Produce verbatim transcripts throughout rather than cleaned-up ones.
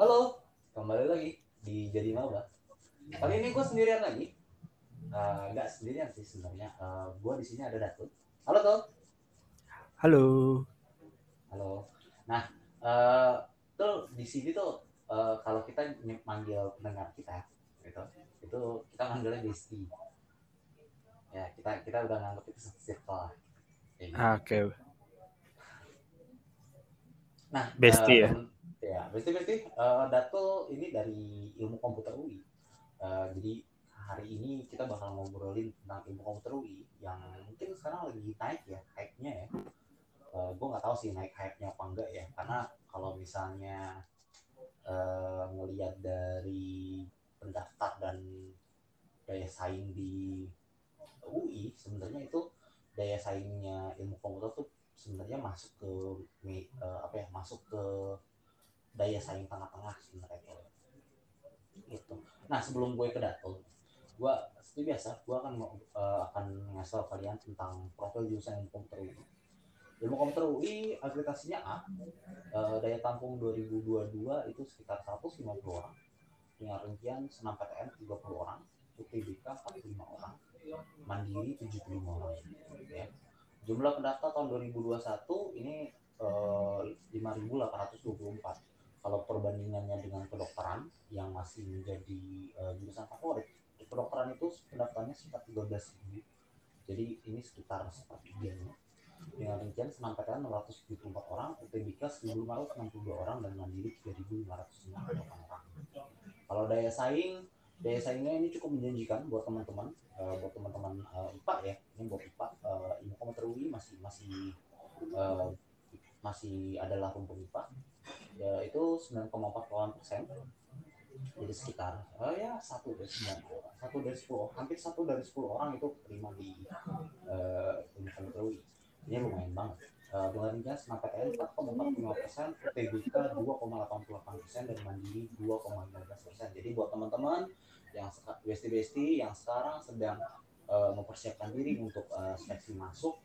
Halo, kembali lagi di Jadi Maba. Kali ini gue sendirian lagi. Uh, gak sendirian sih sebenarnya. Uh, gue di sini ada Datuk. Halo Datuk. Halo. Halo. Nah, uh, tuh di sini tuh uh, kalau kita manggil pendengar kita, gitu, itu kita manggilnya Besti. Ya, kita kita udah nganggep itu circle. Oke. Okay. Nah, Besti uh, ya. Ya, Besti-Besti, uh, Dato ini dari Ilmu Komputer U I. Uh, jadi hari ini kita bakal ngobrolin tentang Ilmu Komputer U I yang mungkin sekarang lagi naik ya, hype-nya ya. Uh, gue nggak tahu sih naik hype-nya apa enggak ya, karena kalau misalnya uh, ngelihat dari pendaftar dan daya saing di U I, sebenarnya itu daya saingnya Ilmu Komputer tuh sebenarnya masuk ke uh, apa ya, masuk ke daya saing tengah-tengah sebenarnya gitu. Nah sebelum gue ke Dato, gue seperti biasa gue akan uh, akan ngasih kalian tentang profil jurusan Ilmu Komputer U I. Ilmu Komputer U I akreditasinya A, uh, daya tampung dua ribu dua puluh dua itu sekitar seratus lima puluh orang, dengan rincian S N M P T N tiga puluh orang, U T B K empat puluh lima orang, mandiri tujuh puluh lima orang. Ya. Jumlah pendaftar tahun dua ribu dua puluh satu ini uh, lima ribu delapan ratus dua puluh empat. Kalau perbandingannya dengan kedokteran yang masih menjadi uh, jurusan favorit, kedokteran itu pendaftarnya sekitar tiga belas ribu, jadi ini sekitar sepertiganya. Dengan rincian S N M P T N enam ratus tujuh puluh empat orang, U T B K seribu lima ratus enam puluh dua orang, dan mandiri tiga ribu lima ratus enam puluh delapan orang. Kalau daya saing, daya saingnya ini cukup menjanjikan buat teman-teman, uh, buat teman-teman uh, I P A ya, ini buat I P A, uh, Ilmu Komputer U I masih masih uh, masih adalah rumpun I P A. Ya, itu sembilan koma empat persen, jadi sekitar oh ya satu dari satu dari sepuluh, hampir satu dari sepuluh orang itu terima di uh, Komputer U I. Ini lumayan banget. Uh, dengan gas S N M P T N empat koma empat lima persen, P T B K dua koma delapan delapan persen, dan mandiri dua koma lima belas persen. Jadi buat teman-teman yang besti-besti yang sekarang sedang uh, mempersiapkan diri untuk uh, seleksi masuk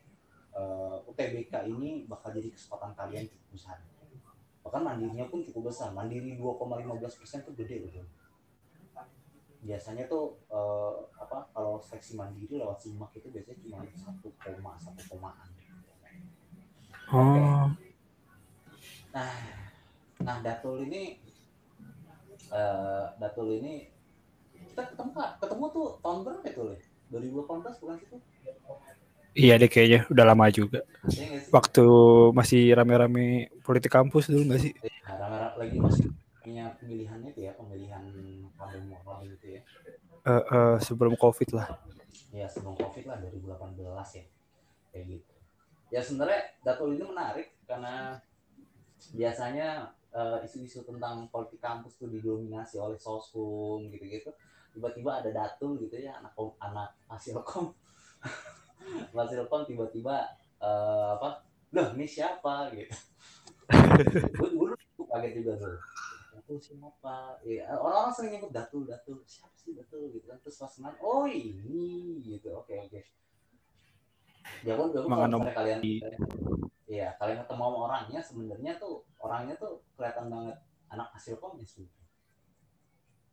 uh, U T B K, ini bakal jadi kesempatan kalian cukup besar. Bahkan mandirinya pun cukup besar, mandiri dua koma lima belas persen itu gede loh. Biasanya tuh uh, apa kalau seleksi mandiri lewat simak itu biasanya cuma satu koma satu komaan. Oh. Nah, nah Datul ini, uh, Datul ini kita ketemu ketemu tuh tahun berapa itu loh? dua ribu delapan belas bukan itu? Iya deh kayaknya, udah lama juga. Ya, waktu masih rame-rame politik kampus dulu nggak sih? Ya, rame-rame lagi masih punya pemilihannya tuh ya, pemilihan kampung moral gitu ya. Uh, uh, sebelum Covid lah. Iya sebelum Covid lah, dua ribu delapan belas ya, kayak gitu. Ya sebenarnya Datul ini menarik karena biasanya uh, isu-isu tentang politik kampus tuh didominasi oleh Soskom gitu-gitu. Tiba-tiba ada Datul gitu ya, anak anak Fasilkom. Fasilkom tiba-tiba uh, apa, loh ini siapa gitu. Gue cukup kaget juga tuh. Datul siapa? Ya, orang-orang sering nyebut Datul, Datul siapa sih Datul gitu kan. Terus pas main, oh ini gitu, oke okay, oke. Okay. Jagoan jagoan kalau misalnya kalian, iya kalian ketemu sama orangnya, sebenarnya tuh orangnya tuh kelihatan banget anak Fasilkom ya sih.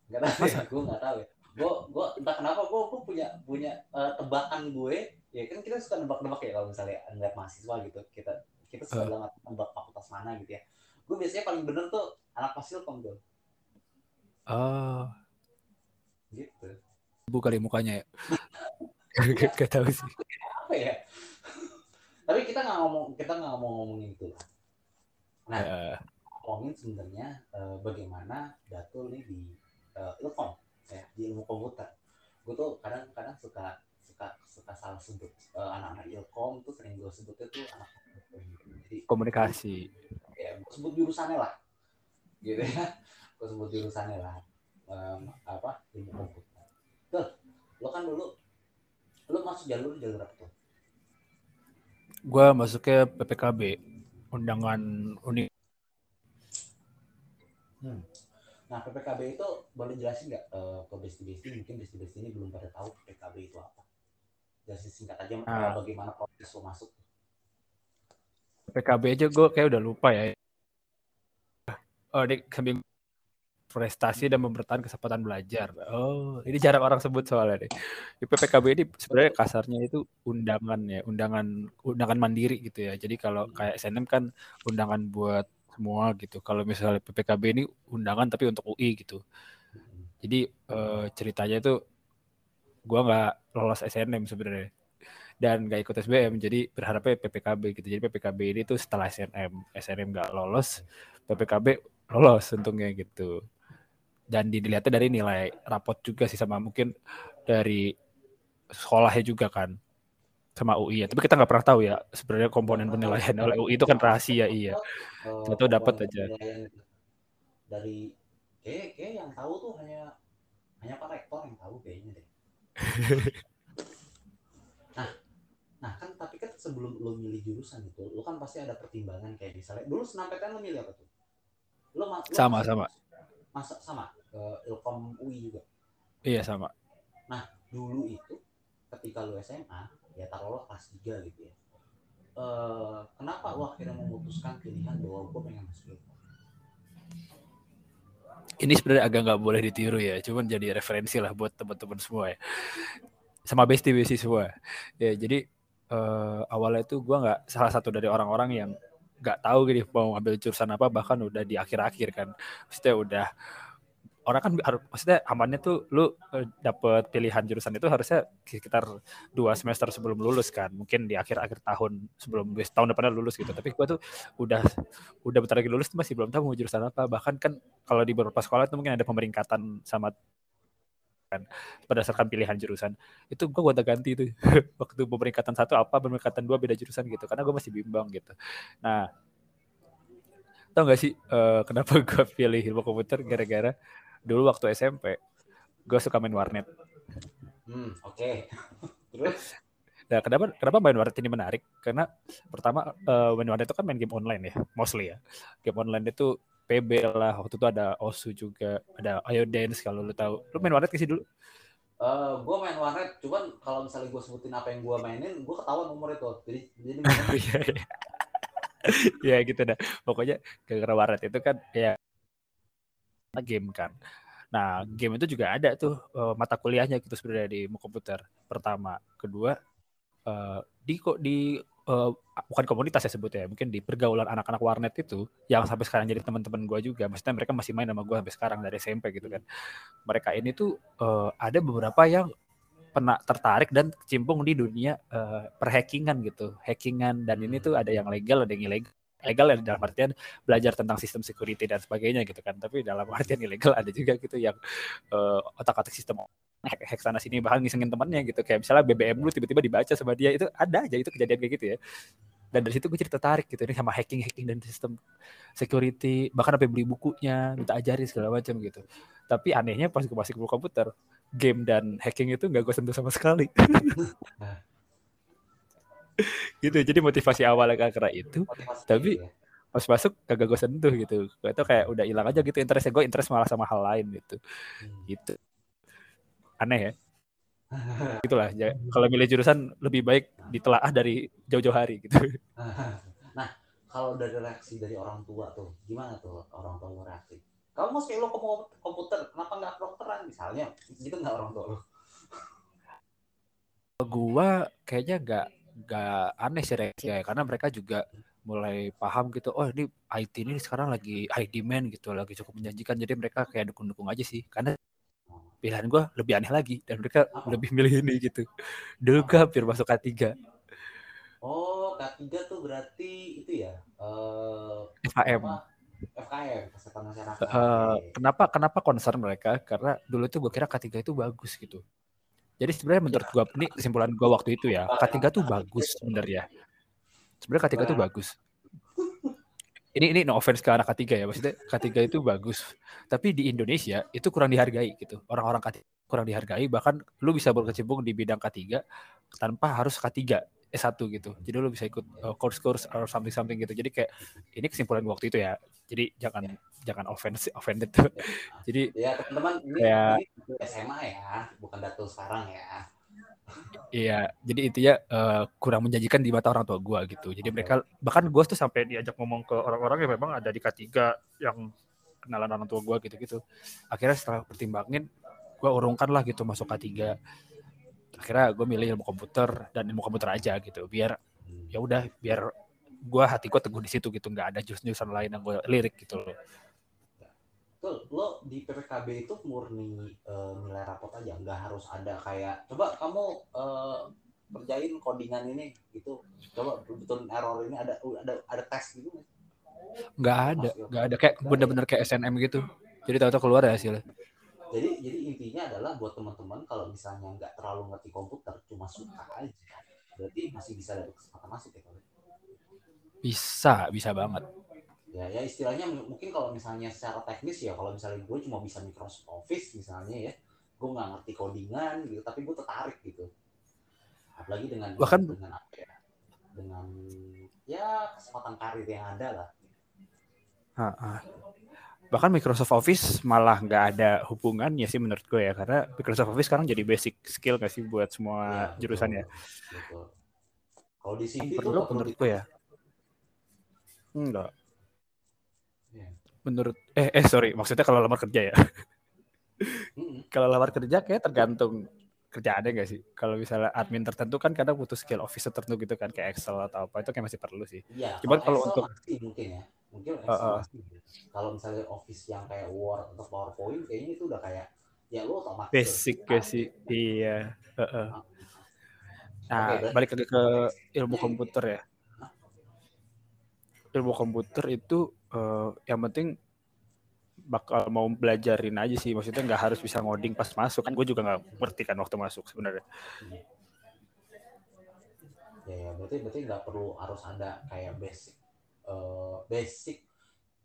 Gak tahu ya, gue nggak tahu ya. Gue, gue entah kenapa gue, gue punya punya uh, tebakan gue, ya kan kita suka nebak-nebak ya kalau misalnya ngeliat mahasiswa gitu, kita kita suka banget uh. nebak fakultas mana gitu ya. Gue biasanya paling bener tuh anak Fasilkom tuh. Ah, uh. gitu. Buka dari mukanya ya. Gak, gak tahu sih. Apa ya? Tapi kita nggak ngomong, kita nggak mau ngomongin itu. Nah, uh. ngomongin sebenarnya uh, bagaimana Datul nih di uh, Ilkom. Ya, di Ilmu Komputer, gue tuh kadang-kadang suka suka suka salah sebut uh, anak-anak Ilkom tuh sering gue sebutnya tuh anak jadi, komunikasi. Ya, gue sebut jurusannya lah, gitu ya. Gue sebut jurusannya lah, um, apa Ilmu Komputer. Tuh, lo kan dulu lo masuk jalur jalur apa tuh? Gue masuknya P P K B, undangan unik. Hmm. Nah, P P K B itu boleh jelasin nggak uh, ke besti-besti? Mungkin besti-besti ini belum pada tahu P P K B itu apa. Jelasin singkat aja uh, bagaimana proses lo masuk. P P K B aja gue kayak udah lupa ya. Oh, dek, sambil prestasi dan mempertahankan kesempatan belajar. Oh, ini jarang orang sebut soalnya deh. Di P P K B ini sebenarnya kasarnya itu undangan ya, undangan undangan mandiri gitu ya. Jadi kalau kayak S N M kan undangan buat semua gitu. Kalau misalnya P P K B ini undangan tapi untuk U I gitu. Jadi eh, ceritanya itu gue nggak lolos S N M sebenarnya dan nggak ikut S B M. Jadi berharapnya P P K B gitu. Jadi P P K B ini tuh setelah S N M, S N M nggak lolos, P P K B lolos untungnya gitu. Dan dilihatnya dari nilai rapot juga sih, sama mungkin dari sekolahnya juga kan, sama U I ya. Tapi kita nggak pernah tahu ya sebenarnya komponen penilaian oleh U I itu kan rahasia. Iya, tentu dapat aja dari kayak kayak yang tahu tuh hanya hanya Pak Rektor yang tahu kayaknya deh. Nah, nah kan tapi kan sebelum lo milih jurusan itu, lo kan pasti ada pertimbangan kayak misalnya dulu S N M P T N lo milih apa tuh? Lo sama sama. Masa sama ke Ilkom U I juga. Iya, sama. Nah, dulu itu ketika lu S M A, ya taruhlah kelas tiga gitu ya. E, kenapa lu akhirnya memutuskan pilihan bahwa gue pengen masuk Ilkom? Ini sebenarnya agak enggak boleh ditiru ya, cuman jadi referensi lah buat teman-teman semua ya. Sama Besti Besti semua. Ya, jadi e, awalnya itu gue enggak salah satu dari orang-orang yang nggak tahu gini mau ambil jurusan apa, bahkan udah di akhir-akhir kan, maksudnya udah orang kan harus, maksudnya amannya tuh lu eh, dapet pilihan jurusan itu harusnya sekitar dua semester sebelum lulus kan, mungkin di akhir-akhir tahun sebelum tahun depannya lulus gitu. Tapi gua tuh udah udah bentar lagi lulus tuh masih belum tahu mau jurusan apa. Bahkan kan kalau di beberapa sekolah tuh mungkin ada pemeringkatan sama kan berdasarkan pilihan jurusan. Itu gue gonta ganti itu waktu pemeringkatan satu apa pemeringkatan dua beda jurusan gitu, karena gue masih bimbang gitu. Nah, tau nggak sih uh, kenapa gue pilih ilmu komputer? Gara-gara dulu waktu S M P gue suka main warnet. Hmm, oke. Okay. Terus, nah kenapa kenapa main warnet ini menarik? Karena pertama uh, main warnet itu kan main game online ya, mostly ya. Game online itu P B lah, waktu itu ada osu juga, ada ayo dance kalau lu tahu. Lu main warnet ke sih dulu? Uh, gue main warnet, cuman kalau misalnya gue sebutin apa yang gue mainin, gue ketahuan umur itu. Jadi jadi ya gitu dah. Pokoknya gara-gara warnet itu kan ya game kan. Nah, game itu juga ada tuh uh, mata kuliahnya gitu sebenarnya di ilmu komputer. Pertama, kedua uh, di kok di Uh, bukan komunitas ya sebutnya, mungkin di pergaulan anak-anak warnet itu yang sampai sekarang jadi teman-teman gue juga, maksudnya mereka masih main sama gue sampai sekarang dari S M P gitu kan. Mereka ini tuh uh, ada beberapa yang pernah tertarik dan kecimpung di dunia uh, perhackingan gitu, hackingan, dan ini tuh ada yang legal, ada yang ilegal. Legal ya dalam artian belajar tentang sistem security dan sebagainya gitu kan, tapi dalam artian ilegal ada juga gitu yang uh, otak-atik sistem hack sana sini, bahkan ngisengin temannya gitu, kayak misalnya B B M lu tiba-tiba dibaca sama dia, itu ada aja itu kejadian kayak gitu ya. Dan dari situ gue cerita tertarik gitu ini sama hacking-hacking dan sistem security, bahkan sampai beli bukunya, minta ajarin segala macam gitu. Tapi anehnya pas gue masuk ke komputer, game dan hacking itu nggak gue sentuh sama sekali. Gitu, jadi motivasi awal karena itu motivasi, tapi ya pas masuk kagak gue sentuh gitu, gue tuh kayak udah hilang aja gitu interestnya. Gue interest malah sama hal lain gitu. hmm. Gitu aneh ya. Itulah ya, kalau milih jurusan lebih baik ditelaah dari jauh-jauh hari gitu. Nah, kalau dari reaksi dari orang tua tuh gimana tuh orang tua reaksi? Kamu mau sekolah komputer kenapa nggak dokteran misalnya gitu, nggak orang tua lo? Gue kayaknya nggak gak aneh sih reaksinya ya, karena mereka juga mulai paham gitu, oh ini I T ini sekarang lagi high demand gitu, lagi cukup menjanjikan, jadi mereka kayak dukung-dukung aja sih. Karena pilihan gue lebih aneh lagi dan mereka oh. lebih milih ini gitu. Dulu gue hampir masuk K tiga. Oh, K tiga tuh berarti itu ya uh, F K M. F K M, kesehatan masyarakat. uh, Kenapa kenapa concern mereka? Karena dulu tuh gue kira K tiga itu bagus gitu. Jadi sebenarnya menurut gue, ini kesimpulan gue waktu itu ya, K tiga tuh bagus sebenarnya. Sebenarnya K tiga tuh bagus. Ini ini no offense ke anak K tiga ya, maksudnya K tiga itu bagus. Tapi di Indonesia itu kurang dihargai gitu. Orang-orang K tiga kurang dihargai, bahkan lu bisa berkecimpung di bidang K tiga tanpa harus K tiga S satu gitu. Jadi lu bisa ikut uh, course-course or something-something gitu. Jadi kayak ini kesimpulan waktu itu ya. Jadi jangan ya. jangan offense offended. Ya. Jadi ya teman-teman ini, ya, ini S M A ya, bukan Datuk sekarang ya. Iya, jadi intinya uh, kurang menjanjikan di mata orang tua gua gitu. Jadi mereka, bahkan gua tuh sampai diajak ngomong ke orang-orang yang memang ada di K tiga yang kenalan orang tua gue gitu-gitu. Akhirnya setelah pertimbangin, gue urungkan lah gitu masuk K tiga. Akhirnya gue milih ilmu komputer dan ilmu komputer aja gitu. Biar ya udah, biar gue hati gue teguh di situ gitu, nggak ada jurus-jurusan lain yang gue lirik gitu loh. Betul, lo di P P K B itu murni uh, nilai rapot aja, nggak harus ada kayak coba kamu uh, kerjain codingan ini gitu, coba betulin error ini, ada ada ada tes gitu nggak ada nggak ada kayak bener-bener kayak S N M gitu, jadi tahu-tahu keluar ya hasilnya. Jadi jadi intinya adalah buat teman-teman kalau misalnya nggak terlalu ngerti komputer, cuma suka aja, berarti masih bisa ada kesempatan masuk ya. Bisa bisa banget. Ya, ya istilahnya mungkin kalau misalnya secara teknis ya, kalau misalnya gue cuma bisa Microsoft Office misalnya ya, gue nggak ngerti codingan gitu, tapi gue tertarik gitu. Apalagi dengan bahkan dengan apa ya, dengan ya kesempatan karir yang ada lah. Ha-ha. Bahkan Microsoft Office malah nggak ada hubungannya sih menurut gue ya, karena Microsoft Office sekarang jadi basic skill nggak sih buat semua ya, jurusan ya. Kalau di C V itu menurut gue ya, enggak. Yeah. Menurut eh eh sorry maksudnya kalau lamar kerja ya mm-hmm. Kalau lamar kerja kayak tergantung kerjaannya nggak sih, kalau misalnya admin tertentu kan kadang butuh skill office tertentu gitu kan, kayak Excel atau apa itu kayak masih perlu sih yeah, cuman kalau, kalau untuk mungkin ya mungkin Excel uh, uh. masih kalau misalnya office yang kayak Word atau PowerPoint kayaknya itu udah kayak ya lo otomatis basic ya sih nah. Iya uh, uh. Nah okay, balik ke, ke ilmu komputer ya, ilmu komputer itu Uh, yang penting bakal mau belajarin aja sih, maksudnya nggak harus bisa ngoding pas masuk kan, gue juga nggak ngerti kan waktu masuk sebenarnya. Ya, ya berarti berarti nggak perlu harus ada kayak basic uh, basic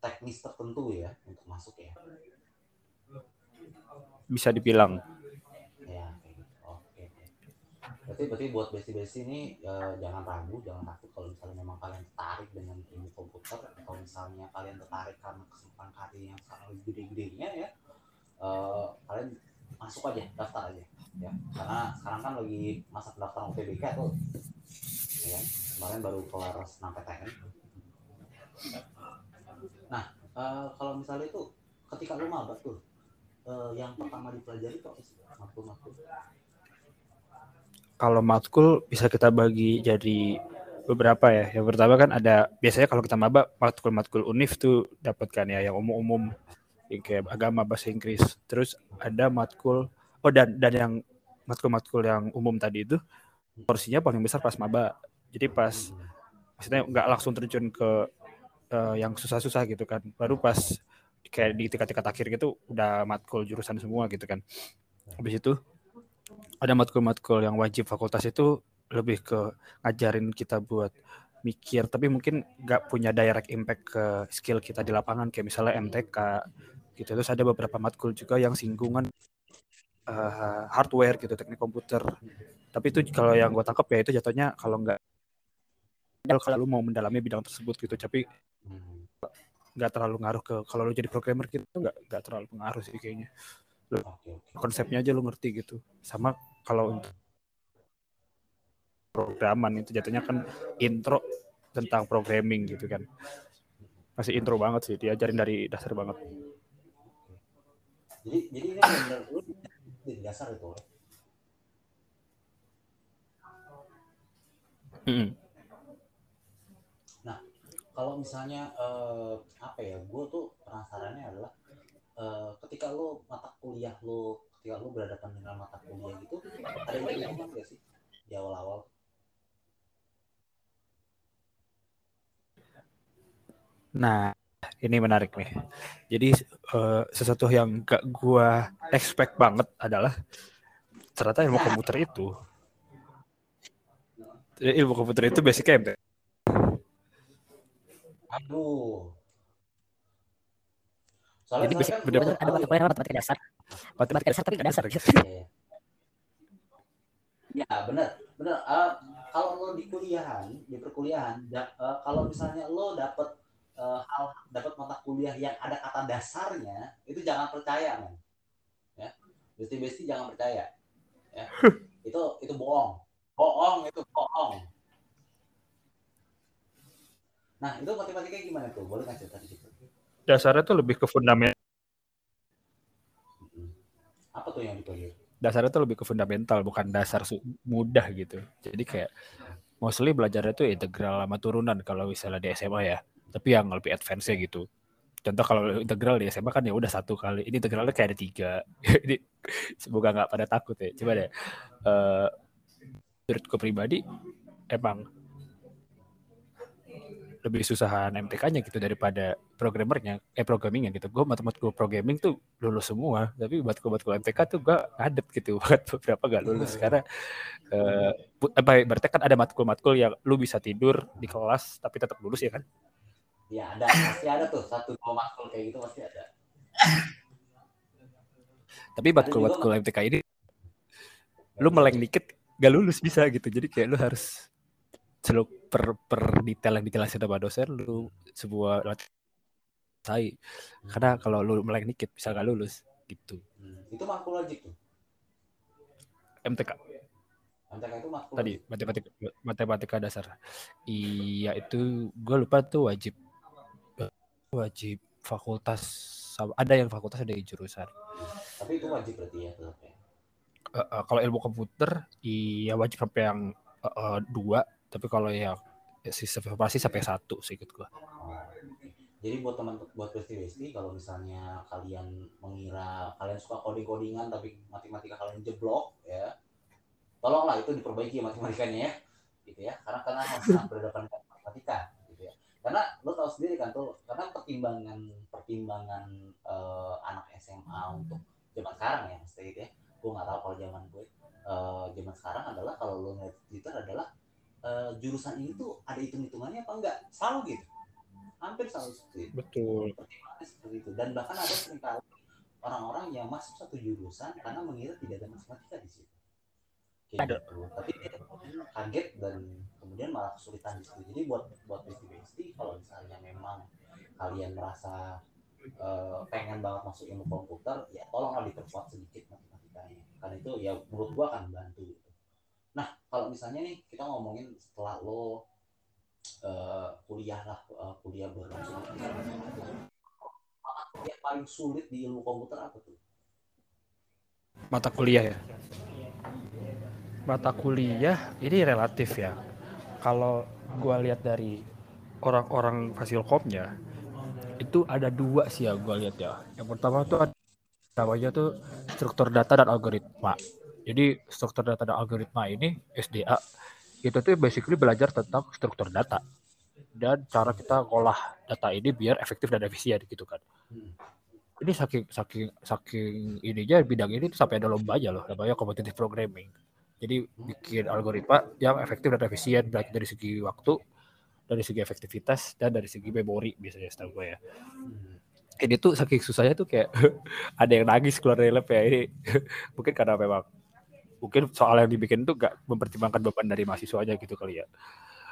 teknis tertentu ya untuk masuk ya. Bisa dibilang. Ya, oke. Okay. Berarti berarti buat basic-basic ini uh, jangan ragu, jangan takut kalau misalnya memang kalian tertarik dengan ilmu komputer. Kalau misalnya kalian tertarik karena kesempatan karir yang sekarang lebih gede-gedenya ya, uh, kalian masuk aja, daftar aja, ya. Karena sekarang kan lagi masa pendaftaran U T B K tuh, ya. Kemarin baru kelar S N M P T N. Nah, uh, kalau misalnya itu ketika lu maba tuh, uh, yang pertama dipelajari tuh matkul-matkul. Kalau matkul bisa kita bagi jadi beberapa ya. Yang pertama kan ada biasanya kalau kita maba matkul-matkul univ tuh dapatkan ya, yang umum-umum yang kayak agama, bahasa Inggris. Terus ada matkul oh dan dan yang matkul-matkul yang umum tadi itu porsinya paling besar pas maba. Jadi pas maksudnya enggak langsung terjun ke uh, yang susah-susah gitu kan. Baru pas kayak di tingkat-tingkat akhir gitu udah matkul jurusan semua gitu kan. Habis itu ada matkul-matkul yang wajib fakultas itu lebih ke ngajarin kita buat mikir, tapi mungkin nggak punya direct impact ke skill kita di lapangan, kayak misalnya M T K gitu. Terus ada beberapa matkul juga yang singgungan uh, hardware gitu, teknik komputer. Tapi itu kalau yang gue tangkap ya itu jatuhnya kalau nggak kalau lu mau mendalami bidang tersebut gitu, tapi nggak terlalu ngaruh ke kalau lu jadi programmer gitu, nggak nggak terlalu pengaruh sih kayaknya. Lu, konsepnya aja lu ngerti gitu. Sama kalau untuk programan itu jatuhnya kan intro tentang programming gitu kan, masih intro banget sih, diajarin dari dasar banget. Jadi jadi ini benar lu dari dasar itu. Mm-hmm. Nah kalau misalnya eh, apa ya, gue tuh penasarannya adalah eh, ketika lu mata kuliah lu ketika lu berhadapan dengan mata kuliah gitu, ada yang nggak sih di awal-awal? Nah, ini menarik nih. Jadi uh, sesuatu yang gak gua expect banget adalah ternyata ilmu komputer itu, ilmu komputer itu basicnya M T K. Aduh. Soalnya jadi basic, bener-bener ada matematika dasar, matematika dasar tapi nggak dasar. Ya benar, benar. Uh, kalau lo di kuliahan, di perkuliahan, da- uh, kalau misalnya lo dapet Uh, hal dapat mata kuliah yang ada kata dasarnya, itu jangan percaya man, ya besti-besti jangan percaya, ya itu itu bohong, bohong itu bohong. Nah itu matematikanya gimana tuh, boleh ngasih tadi gitu? dasarnya tuh lebih ke fundamental. Apa tuh yang dipelajari? Dasarnya tuh lebih ke fundamental, bukan dasar su- mudah gitu. Jadi kayak mostly belajarnya tuh integral sama turunan kalau misalnya di S M A ya. Tapi yang lebih advance-nya gitu. Contoh kalau integral di S M A kan ya udah satu kali. Ini integralnya kayak ada tiga. Ini semoga nggak pada takut ya. Coba deh. Uh, menurutku pribadi emang lebih susahan M T K-nya gitu daripada programmernya, eh programming-nya gitu. Gue matematik gue programming tuh lulus semua, tapi buat gue buat gue M T K tuh gue ngadep gitu, buat beberapa gak lulus karena eh uh, berarti kan ada matkul-matkul yang lu bisa tidur di kelas tapi tetap lulus ya kan? Iya ada, pasti ada tuh satu dua matkul kayak gitu pasti ada. Tapi matkul-matkul M T K ini lu meleng dikit gak lulus bisa gitu, jadi kayak lu harus selalu per per detail yang dijelasin sama dosen lu sebuah latihan, karena kalau lu melek dikit bisa gak lulus gitu. Hmm. Itu makul logik tuh. M T K. M T K itu makul. Tadi matematika matematika dasar. Iya itu gue lupa tuh wajib wajib fakultas, ada yang fakultas ada yang jurusan. Tapi itu wajib berarti ya tetap ya. Uh, uh, kalau ilmu komputer iya wajib sampai yang uh, uh, dua. Tapi kalau ya sistem informasi sampai satu sedikit gua. Jadi buat teman buat Besti, kalau misalnya kalian mengira kalian suka coding-codingan tapi matematika kalian jeblok ya, tolonglah itu diperbaiki matematikanya ya, gitu ya. Karena karena harus berhadapan dengan matematika, gitu ya. Karena lo tahu sendiri kan tuh, karena pertimbangan pertimbangan uh, anak S M A untuk zaman sekarang ya, mesti gitu ya. Gua nggak tahu kalau zaman gue uh, zaman sekarang adalah kalau lo ngeliat Twitter adalah Uh, jurusan ini tuh ada hitung-hitungannya apa enggak? Selalu gitu. Hampir selalu seperti itu. Betul. Seperti itu. Dan bahkan ada seringkali orang-orang yang masuk satu jurusan karena mengira tidak ada matematika di situ. Kayak gitu. Tapi dia kaget dan kemudian malah kesulitan di situ. Jadi buat buat Besti-Besti kalau misalnya memang kalian merasa uh, pengen banget masuk ilmu komputer, ya tolonglah diperkuat sedikit matematikanya. Karena itu ya menurut gua akan bantu. Nah, kalau misalnya nih kita ngomongin setelah lo uh, kuliah lah, uh, kuliah berlangsung. Mata kuliah paling sulit di ilmu komputer apa tuh? Mata kuliah ya? Mata kuliah ini relatif ya. Kalau gua lihat dari orang-orang Fasilkomnya, itu ada dua sih ya gua lihat ya. Yang pertama tuh ada namanya tuh struktur data dan algoritma. Jadi struktur data dan algoritma ini S D A itu tuh basically belajar tentang struktur data dan cara kita olah data ini biar efektif dan efisien gitu kan. Ini saking saking saking ininya bidang ini tuh sampai ada lomba aja loh namanya competitive programming. Jadi bikin algoritma yang efektif dan efisien baik dari segi waktu, dari segi efektivitas dan dari segi memori biasanya setahu gue ya. Ini tuh saking susahnya tuh kayak ada yang nangis keluar dari lab ya ini mungkin karena memang mungkin soal yang dibikin tuh gak mempertimbangkan beban dari mahasiswanya gitu kali ya.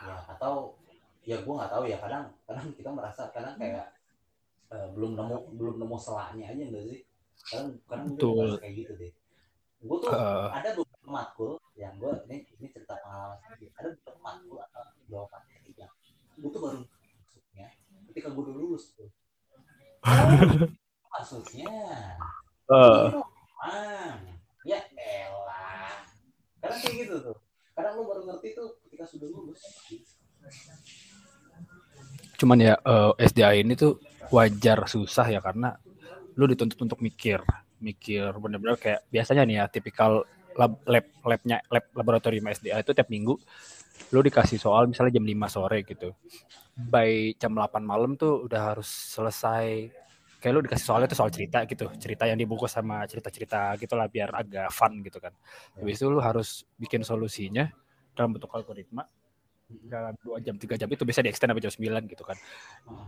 Ya atau ya gue nggak tahu ya kadang kadang kita merasa kadang kayak uh, belum nemu belum nemu selaknya aja nggak sih? Kadang kadang gue kayak gitu deh. Gue tuh uh, ada beberapa matkul yang gue ini ini cerita pengalaman sendiri. Ada beberapa matkul atau beberapa materi yang gue tuh baru maksudnya ketika gue udah lulus tuh. Oh, maksudnya. Uh. Nah, ya elah. Kadang kayak gitu tuh. Kadang lu baru ngerti tuh ketika sudah lulus. Cuman ya uh, S D A ini tuh wajar susah ya karena lu dituntut untuk mikir. Mikir benar-benar kayak biasanya nih ya tipikal lab lab labnya lab laboratorium S D A itu tiap minggu lu dikasih soal misalnya jam lima sore gitu. By jam delapan malam tuh udah harus selesai. Kayak lu dikasih soalnya tuh soal cerita gitu, cerita yang dibungkus sama cerita-cerita gitu lah biar agak fun gitu kan. Habis itu lu harus bikin solusinya dalam bentuk algoritma dalam dua jam, tiga jam itu bisa di-extend sampai jam sembilan gitu kan.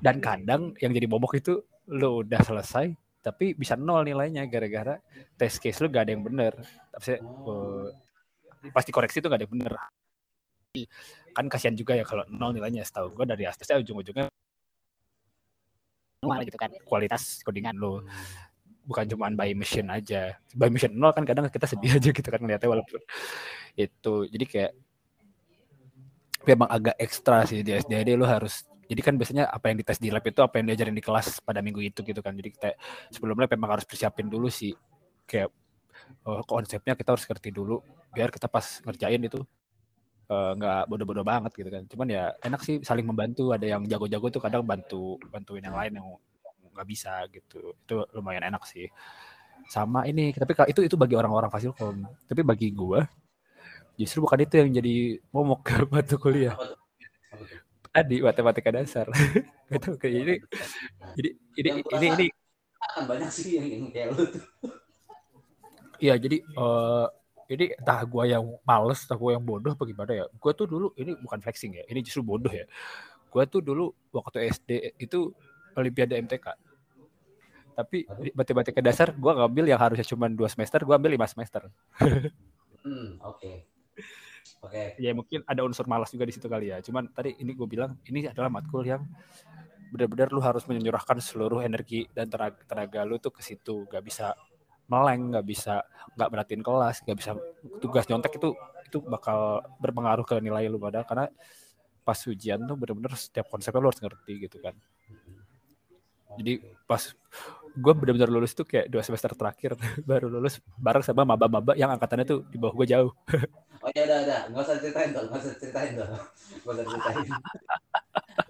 Dan kadang yang jadi bobok itu lu udah selesai tapi bisa nol nilainya gara-gara test case lu gak ada yang bener. Tapi oh. eh, pasti koreksi tuh gak ada yang bener. Kan kasihan juga ya kalau nol nilainya setahu gue dari asesnya ujung-ujungnya gitu kan kualitas codingan lo bukan cuman by machine aja by machine nol kan kadang kita sedih aja gitu kan ngeliatnya walaupun itu jadi kayak memang agak ekstra sih di S D A D lo harus Jadi kan biasanya apa yang dites di lab itu apa yang diajarin di kelas pada minggu itu gitu kan. Jadi kita sebelum lab memang harus persiapin dulu sih kayak uh, konsepnya kita harus ngerti dulu biar kita pas ngerjain itu nggak uh, bodoh-bodoh banget gitu kan. Cuman ya enak sih saling membantu, ada yang jago-jago tuh kadang bantu bantuin yang lain yang nggak bisa gitu. Itu lumayan enak sih. Sama ini, tapi itu itu bagi orang-orang Fasilkom. Tapi bagi gue justru bukan itu yang jadi momok waktu kuliah. Tadi matematika dasar. Gitu. Jadi jadi ini ini ini akan banyak sih yang yang kayak lu tuh. Iya, jadi uh, ini entah gue yang males, entah gue yang bodoh apa gimana ya. Gue tuh dulu ini bukan flexing ya, ini justru bodoh ya. Gue tuh dulu waktu S D itu Olimpiade M T K. Tapi matematika dasar gue ngambil yang harusnya cuma dua semester, gue ambil lima semester. hmm, oke. Okay. Oke. Okay. Ya mungkin ada unsur malas juga di situ kali ya. Cuman tadi ini gue bilang, ini adalah matkul yang benar-benar lu harus menyerahkan seluruh energi dan tenaga, tenaga lu tuh ke situ. Gak bisa meleng, gak bisa gak merhatiin kelas, gak bisa tugas nyontek itu itu bakal berpengaruh ke nilai lu pada, karena pas ujian tuh benar-benar setiap konsepnya lu harus ngerti gitu kan. Jadi pas gue benar-benar lulus tuh kayak dua semester terakhir baru lulus bareng sama maba-maba yang angkatannya tuh di bawah gue jauh. Oh ya udah udah, nggak usah ceritain dong, nggak usah ceritain dong, nggak usah ceritain.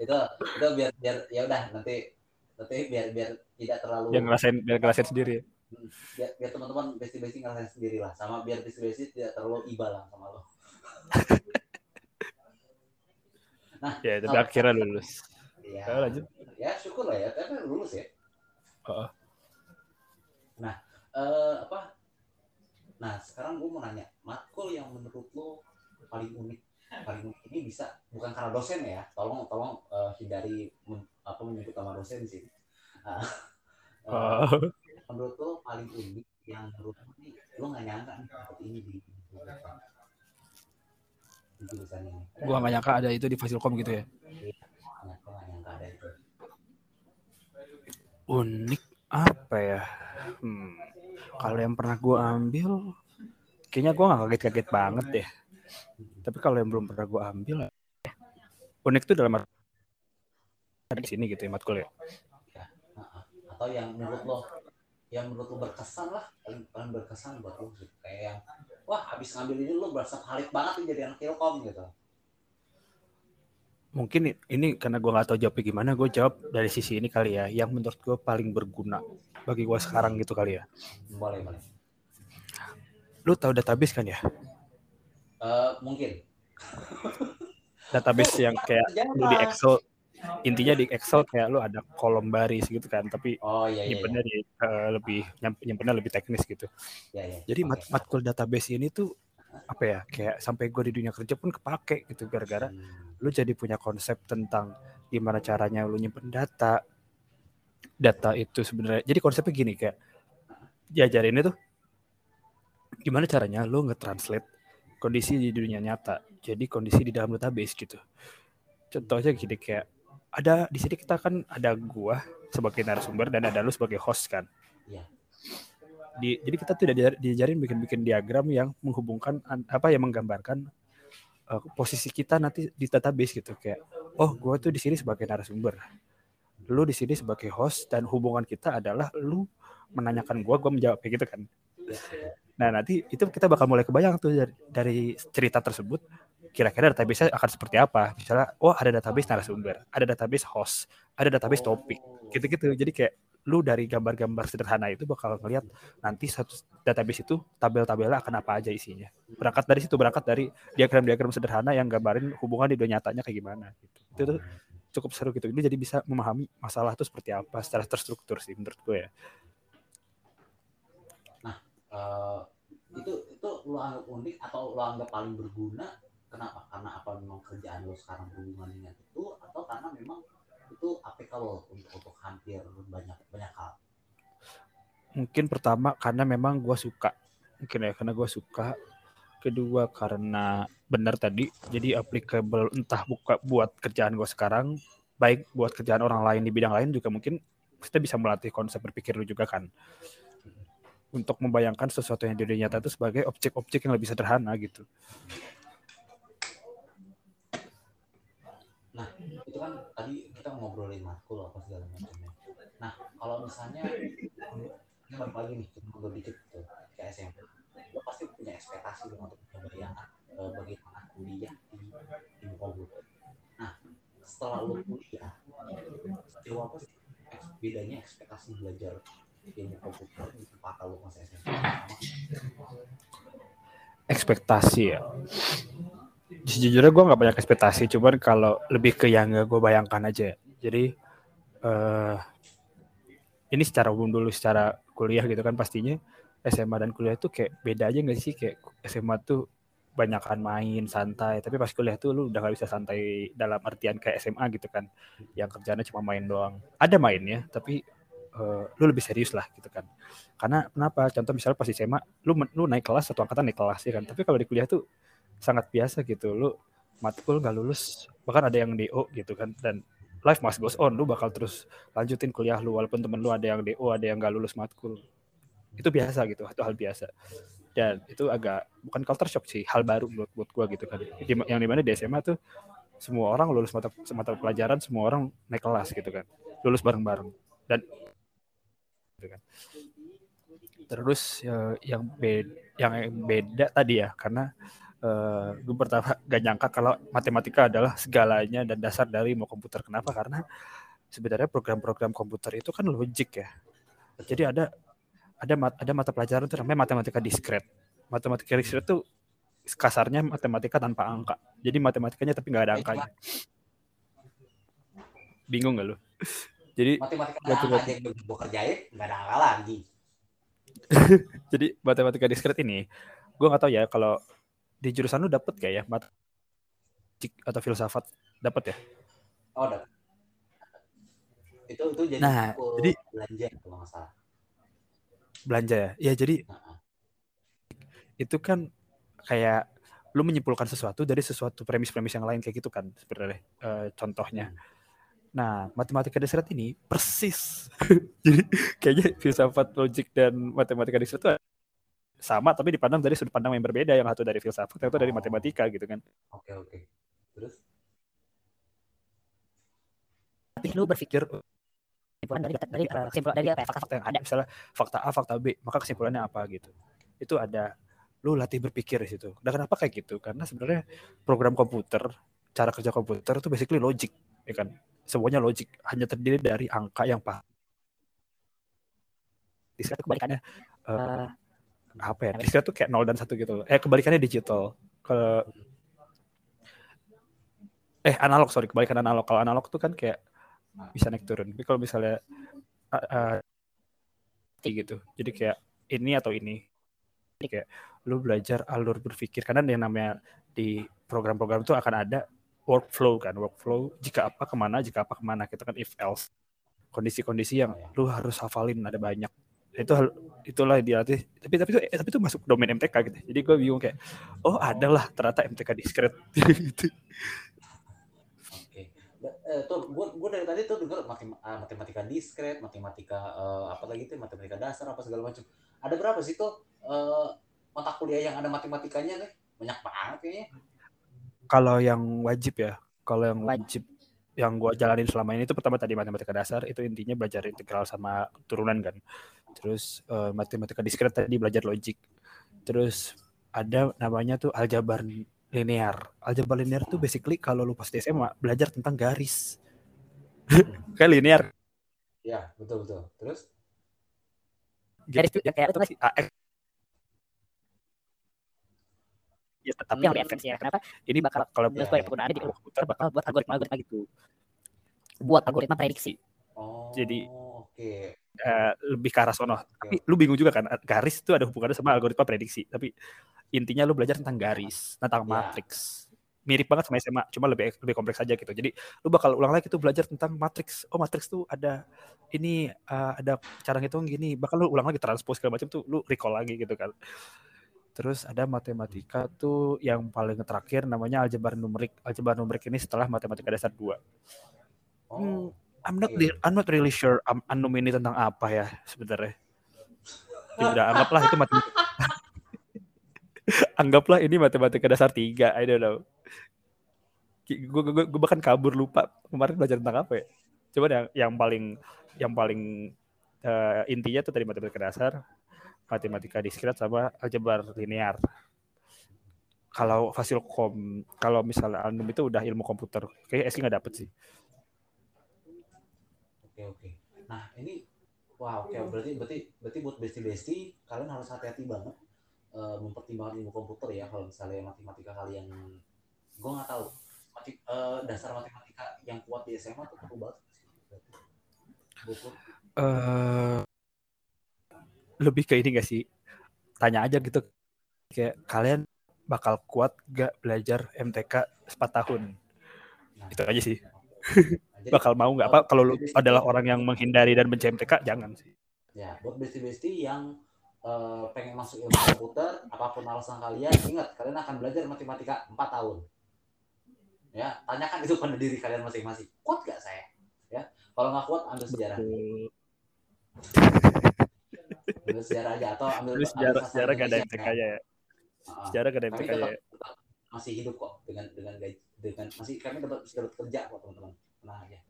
itu itu biar biar ya udah nanti nanti biar biar tidak terlalu. Biar ngerasain biar ngerasain sendiri. Biar biar teman-teman besti-besti ngerasain sendiri lah, sama biar besti-besti tidak terlalu iba lah sama lo. Nah, ya tapi akhirnya lulus. Ya, oh, lanjut. Ya syukur lah ya, tapi lulus ya. Uh. Nah, eh, apa? Nah, sekarang gue mau nanya, matkul yang menurut lo paling unik, paling unik ini bisa bukan karena dosen ya, tolong tolong uh, hindari men, apa menyebut nama dosen sih. Uh, uh. Uh, menurut lo paling unik yang menurut lo nih, lo nggak nyangka nih seperti ini di jurusan ini. Gue nggak nyangka ada itu di Fasilkom gitu ya. Unik apa ya? Hmm. Kalau yang pernah gue ambil, kayaknya gue nggak kaget-kaget banget deh. Tapi kalau yang belum pernah gue ambil, unik tuh dalam arti ada di sini gitu ya matkul ya. Atau yang menurut lo, yang menurut lo berkesan lah, paling paling berkesan buat lo gitu. Kayak yang, wah abis ngambil ini lo berasa valid banget nih jadi anak Fasilkom gitu. Mungkin ini karena gue nggak tahu jawabnya gimana, gue jawab dari sisi ini kali ya, yang menurut gue paling berguna bagi gue sekarang gitu kali ya. Boleh, boleh. Lu tahu database kan ya? Uh, mungkin. Database yang kayak lu di Excel, intinya di Excel kayak lu ada kolom baris gitu kan, tapi oh, iya, iya, nyimpennya iya. Di, uh, lebih nyimpennya lebih teknis gitu. Iya, iya. Jadi okay. mat- matkul database ini tuh apa ya, kayak sampai gue di dunia kerja pun kepake gitu, gara-gara hmm. lu jadi punya konsep tentang gimana caranya lu nyimpen data data itu sebenarnya. Jadi konsepnya gini, kayak diajarin itu gimana caranya lu nge-translate kondisi di dunia nyata jadi kondisi di dalam database gitu. Contohnya gini, kayak ada di sini kita kan ada gua sebagai narasumber dan ada lu sebagai host kan ya. Di, jadi kita tidak diajarin bikin-bikin diagram yang menghubungkan apa yang menggambarkan uh, posisi kita nanti di database gitu, kayak oh gue tuh di sini sebagai narasumber, lu di sini sebagai host, dan hubungan kita adalah lu menanyakan gue, gue menjawab kayak gitu kan. Nah nanti itu kita bakal mulai kebayang tuh dari, dari cerita tersebut kira-kira database-nya akan seperti apa. Misalnya oh ada database narasumber, ada database host, ada database topik gitu-gitu. Jadi kayak lu dari gambar-gambar sederhana itu bakal ngelihat nanti satu database itu tabel-tabelnya akan apa aja isinya. Berangkat dari situ, berangkat dari diagram-diagram sederhana yang gambarin hubungan di dunia nyatanya kayak gimana gitu. Itu tuh cukup seru gitu. Ini jadi bisa memahami masalah itu seperti apa secara terstruktur sih menurut gue ya. Nah, uh, itu itu lu anggap unik atau lu anggap paling berguna? Kenapa? Karena apa memang kerjaan lu sekarang hubungannya itu, atau karena memang itu applicable untuk, untuk hampir banyak banyak hal? Mungkin pertama karena memang gue suka, mungkin ya karena gue suka. Kedua karena benar tadi, jadi applicable entah buka buat kerjaan gue sekarang, baik buat kerjaan orang lain di bidang lain juga. Mungkin kita bisa melatih konsep berpikir lu juga kan, untuk membayangkan sesuatu yang di dunia nyata itu sebagai objek-objek yang lebih sederhana gitu. Nah, itu kan tadi kita ngobrolin matkul apa segala macamnya. Nah, kalau misalnya ini balik lagi nih, cuma berdikit gitu, ke S M A, lo pasti punya ekspektasi dong untuk bayangan eh, bagaimana kuliah di ilmu komputer. Nah, setelah lo kuliah, sejauh apa sih bedanya ekspektasi belajar ilmu komputer di tempat lo masih S M A? Ekspektasi ya. Sejujurnya gue gak banyak ekspektasi, cuman kalau lebih ke yang gak gue bayangkan aja. Jadi uh, ini secara umum dulu, secara kuliah gitu kan, pastinya S M A dan kuliah tuh kayak beda aja gak sih? Kayak S M A tuh banyakan main, santai, tapi pas kuliah tuh lu udah gak bisa santai dalam artian kayak S M A gitu kan, yang kerjanya cuma main doang. Ada mainnya, tapi uh, lu lebih serius lah gitu kan. Karena kenapa? Contoh misalnya pas S M A, lu, lu naik kelas, satu angkatan naik kelas ya kan, tapi kalau di kuliah tuh sangat biasa gitu, lu matkul gak lulus, bahkan ada yang D O gitu kan, dan life must goes on, lu bakal terus lanjutin kuliah lu, walaupun temen lu ada yang D O, ada yang gak lulus matkul, itu biasa gitu, itu hal biasa, dan itu agak, bukan culture shock sih, hal baru buat buat gua gitu kan, yang dimana di S M A tuh, semua orang lulus mata, mata pelajaran, semua orang naik kelas gitu kan, lulus bareng-bareng, dan gitu kan. Terus yang beda, yang beda tadi ya, karena Uh, gue pertama gak nyangka kalau matematika adalah segalanya dan dasar dari ilmu komputer. Kenapa? Karena sebenarnya program-program komputer itu kan logik ya. Jadi ada ada mat, ada mata pelajaran itu namanya matematika diskret. Matematika diskret itu kasarnya matematika tanpa angka. Jadi matematikanya tapi gak ada angkanya. Bingung gak lu? Jadi matematika tanpa angka aja yang gue kerjain gak ada angka lagi. Jadi matematika diskret ini gue gak tahu ya kalau di jurusan lu dapat kayak ya mat atau filsafat dapat ya? Oh, dapat. Itu itu jadi nah, jadi belanja kalau nggak salah. Belanja ya. Ya jadi nah. Itu kan kayak lu menyimpulkan sesuatu dari sesuatu premis-premis yang lain kayak gitu kan sebenarnya e, contohnya. Hmm. Nah, matematika diskret ini persis. Jadi kayaknya filsafat logik dan matematika diskret itu sama tapi dipandang dari sudut pandang yang berbeda, yang satu dari filsafat, yang satu dari matematika gitu kan. Oke, oke. Terus tapi lu berpikir kesimpulan dari dari kesimpulan dari fakta-fakta yang ada, misalnya fakta A, fakta B, maka kesimpulannya apa gitu. Itu ada lu latih berpikir di situ. Dan kenapa kayak gitu? Karena sebenarnya program komputer, cara kerja komputer itu basically logic, ya kan. Semuanya logic, hanya terdiri dari angka yang pas. Diskret kebalikannya uh, apa ya, diskret tuh kayak nol dan satu gitu loh. Eh, kebalikannya digital. Ke... Eh, analog, sorry. Kebalikan analog. Kalau analog tuh kan kayak bisa naik turun. Tapi kalau misalnya uh, uh, gitu. Jadi kayak ini atau ini. Jadi kayak lu belajar alur berpikir. Karena yang namanya di program-program itu akan ada workflow kan. Workflow jika apa kemana, jika apa kemana. Kita kan if else. Kondisi-kondisi yang lu harus hafalin ada banyak. Itu itulah dilatih tapi tapi itu tapi itu masuk domain M T K gitu. Jadi gue bingung kayak oh adalah ternyata M T K diskret gitu. Oke. Eh tuh gue dari tadi tuh dengar matematika diskret, matematika eh, apa lagi tuh matematika dasar apa segala macam. Ada berapa sih tuh eh, mata kuliah yang ada matematikanya nih? Banyak banget kayaknya. Kalau yang wajib ya, kalau yang wajib yang gue jalanin selama ini itu pertama tadi matematika dasar itu intinya belajar integral sama turunan kan, terus uh, matematika diskret tadi belajar logik, terus ada namanya tuh aljabar linear. Aljabar linear tuh basically kalau lu pas di S M A belajar tentang garis, kayak linear. Ya betul betul. Terus garis itu kayak apa sih? Ya, tapi yang lebih efektif ya. Kenapa? Ini bakal kalau menurut gue penggunaan di komputer bakal buat algoritma-algoritma gitu. Buat algoritma prediksi. Oh. Jadi oke. Okay. Uh, lebih ke arah sono. Okay. Tapi lu bingung juga kan garis itu ada hubungannya sama algoritma prediksi. Tapi intinya lu belajar tentang garis, tentang yeah. matriks. Mirip banget sama S M A, cuma lebih lebih kompleks aja gitu. Jadi lu bakal ulang lagi tuh belajar tentang matriks. Oh, matriks tuh ada ini uh, ada cara ngitung gini. Bakal lu ulang lagi transpose segala macam tuh lu recall lagi gitu kan. Terus ada matematika tuh yang paling terakhir namanya aljabar numerik. Aljabar numerik ini setelah matematika dasar dua. Oh, hmm, I'm not okay. I'm not really sure um, anum ini tentang apa ya sebenarnya. Ya udah anggaplah itu matematika. Anggaplah ini matematika dasar tiga, I don't know. Gue gue gue bahkan kabur, lupa kemarin belajar tentang apa ya. Coba yang yang paling yang paling uh, intinya tuh tadi matematika dasar, matematika diskret sama aljabar linear. Kalau Fasilkom, kalau misalnya Anum itu udah ilmu komputer, kayaknya Eski nggak dapet sih. Oke oke. Nah ini, wow, oke, berarti berarti berarti buat besti-besti kalian harus hati-hati banget uh, mempertimbangkan ilmu komputer ya. Kalau misalnya matematika kalian, gue nggak tahu, Matik, uh, dasar matematika yang kuat di S M A tuh perlu banget. Uh, lebih ke ini nggak sih? Tanya aja gitu, kayak kalian bakal kuat gak belajar M T K empat tahun. Nah, itu aja sih. Jadi, bakal mau gak apa, kalau lu adalah orang yang menghindari dan benci M T K, jangan sih. Ya, buat besti-besti yang uh, pengen masuk ilmu komputer, apapun alasan kalian, ingat, kalian akan belajar matematika empat tahun. Ya, tanyakan itu pada diri kalian masing-masing. Kuat gak saya? Ya, kalau gak kuat, ambil sejarah. Ambil sejarah aja, atau ambil, ambil sejarah, sejarah gak ada M T K-nya ya. Sejarah ke D P M ya. Masih hidup kok dengan dengan gaji, dengan masih kami dapat dapat kerja kok teman-teman. Nah ya.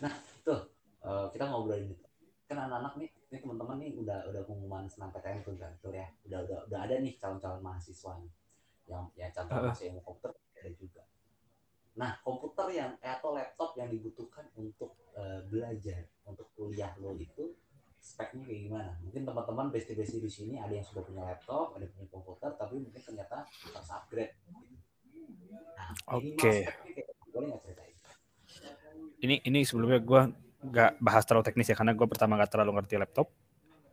Nah tuh uh, kita ngobrolin itu. Kan anak-anak nih, nih teman-teman nih udah udah pengumuman S N M P T N tuh kan tuh ya. Udah udah udah ada nih calon-calon mahasiswa nih. Yang ya calon uh. mahasiswa komputer ada juga. Nah, komputer yang atau laptop yang dibutuhkan untuk uh, belajar, untuk kuliah lo itu speknya kayak gimana? Mungkin teman-teman besti-besti di sini ada yang sudah punya laptop, ada punya komputer, tapi mungkin ternyata harus upgrade. Nah, oke. Okay. Ini ini sebelumnya gue nggak bahas terlalu teknis ya, karena gue pertama nggak terlalu ngerti laptop.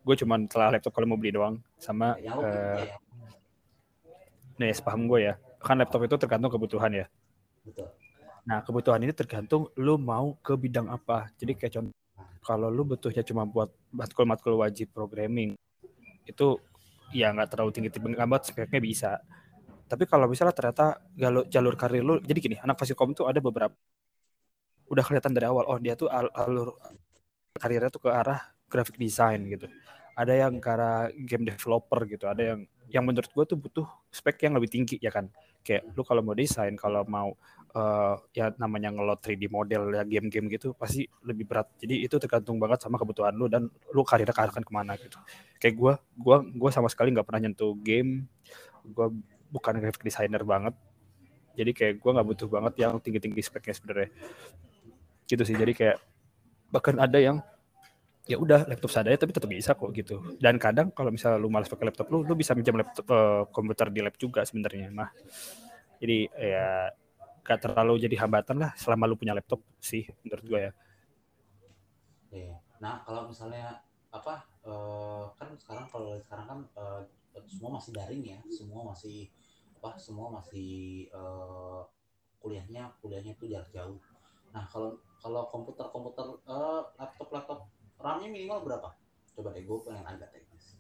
Gue cuma telah laptop kalau mau beli doang, sama. Ya, uh, ya, ya. Nih, sepaham gue ya. Kan laptop itu tergantung kebutuhan ya. Betul. Nah, kebutuhan ini tergantung lu mau ke bidang apa. Jadi kayak contoh. Kalau lu butuhnya cuma buat matkul-matkul wajib programming, itu ya nggak terlalu tinggi-tinggi amat speknya bisa. Tapi kalau misalnya ternyata jalur karir lu, jadi gini, anak Fasilkom tuh ada beberapa udah kelihatan dari awal, oh dia tuh alur karirnya tuh ke arah graphic design gitu. Ada yang ke arah game developer gitu, ada yang yang menurut gua tuh butuh spek yang lebih tinggi ya kan. Kayak lu kalau mau desain, kalau mau Uh, ya namanya ngelot tiga D model ya game-game gitu pasti lebih berat. Jadi itu tergantung banget sama kebutuhan lu dan lu karirnya ke arahkan kemana gitu. Kayak gue, gue, gue sama sekali nggak pernah nyentuh game. Gue bukan graphic designer banget. Jadi kayak gue nggak butuh banget yang tinggi-tinggi speknya sebenarnya. Gitu sih. Jadi kayak bahkan ada yang ya udah laptop seadanya tapi tetap bisa kok gitu. Dan kadang kalau misalnya lu malas pakai laptop lu, lu bisa minjam laptop uh, komputer di lab juga sebenarnya. Nah, jadi ya gak terlalu jadi hambatan lah selama lu punya laptop sih menurut gue ya. Iya. Nah kalau misalnya apa uh, kan sekarang kalau sekarang kan uh, semua masih daring ya, semua masih apa semua masih uh, kuliahnya kuliahnya tuh jarak jauh. Nah kalau kalau komputer komputer uh, laptop laptop RAM-nya minimal berapa? Coba deh gue pengen agak teknis.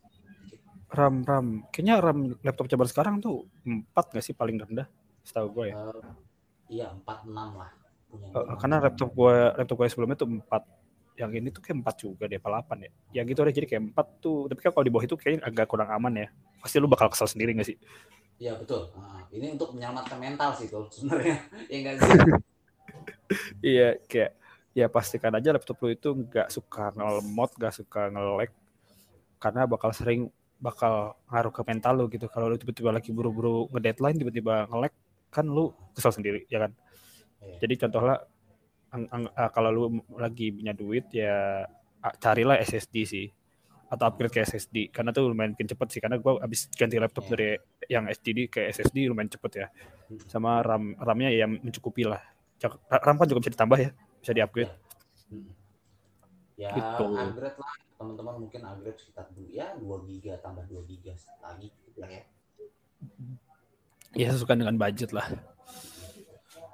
RAM RAM kayaknya RAM laptop cabar sekarang tuh empat nggak sih paling rendah setahu gue ya. Uh, Iya, empat enam lah. Uh, karena laptop gue laptop gue sebelumnya tuh empat. Yang ini tuh kayak empat juga deh, apa delapan ya. Yang gitu deh, jadi kayak empat tuh. Tapi kan kalau di bawah itu kayaknya agak kurang aman ya. Pasti lu bakal kesel sendiri gak sih? Iya, betul. Nah, ini untuk menyelamatkan mental sih tuh sebenarnya. Iya gak sih? Iya, kayak ya pastikan aja laptop lu itu gak suka ngelemot, gak suka nge-lag. Karena bakal sering bakal ngaruh ke mental lu gitu. Kalau lu tiba-tiba lagi buru-buru nge-deadline, tiba-tiba nge-lag, kan lu kesel sendiri ya kan. Yeah. Jadi contohnya ang- ang- kalau lu lagi punya duit ya carilah S S D sih atau upgrade ke S S D karena tuh lumayan cepet sih, karena gua abis ganti laptop yeah. dari yang S S D ke S S D lumayan cepet ya. Sama RAM RAM-nya ya mencukupi lah. RAM kan juga bisa ditambah ya, bisa di-upgrade. Ya, ya gitu. Upgrade lah teman-teman, mungkin upgrade sekitar ya dua giga tambah dua giga lagi gitu ya. Ya sesuai dengan budget lah.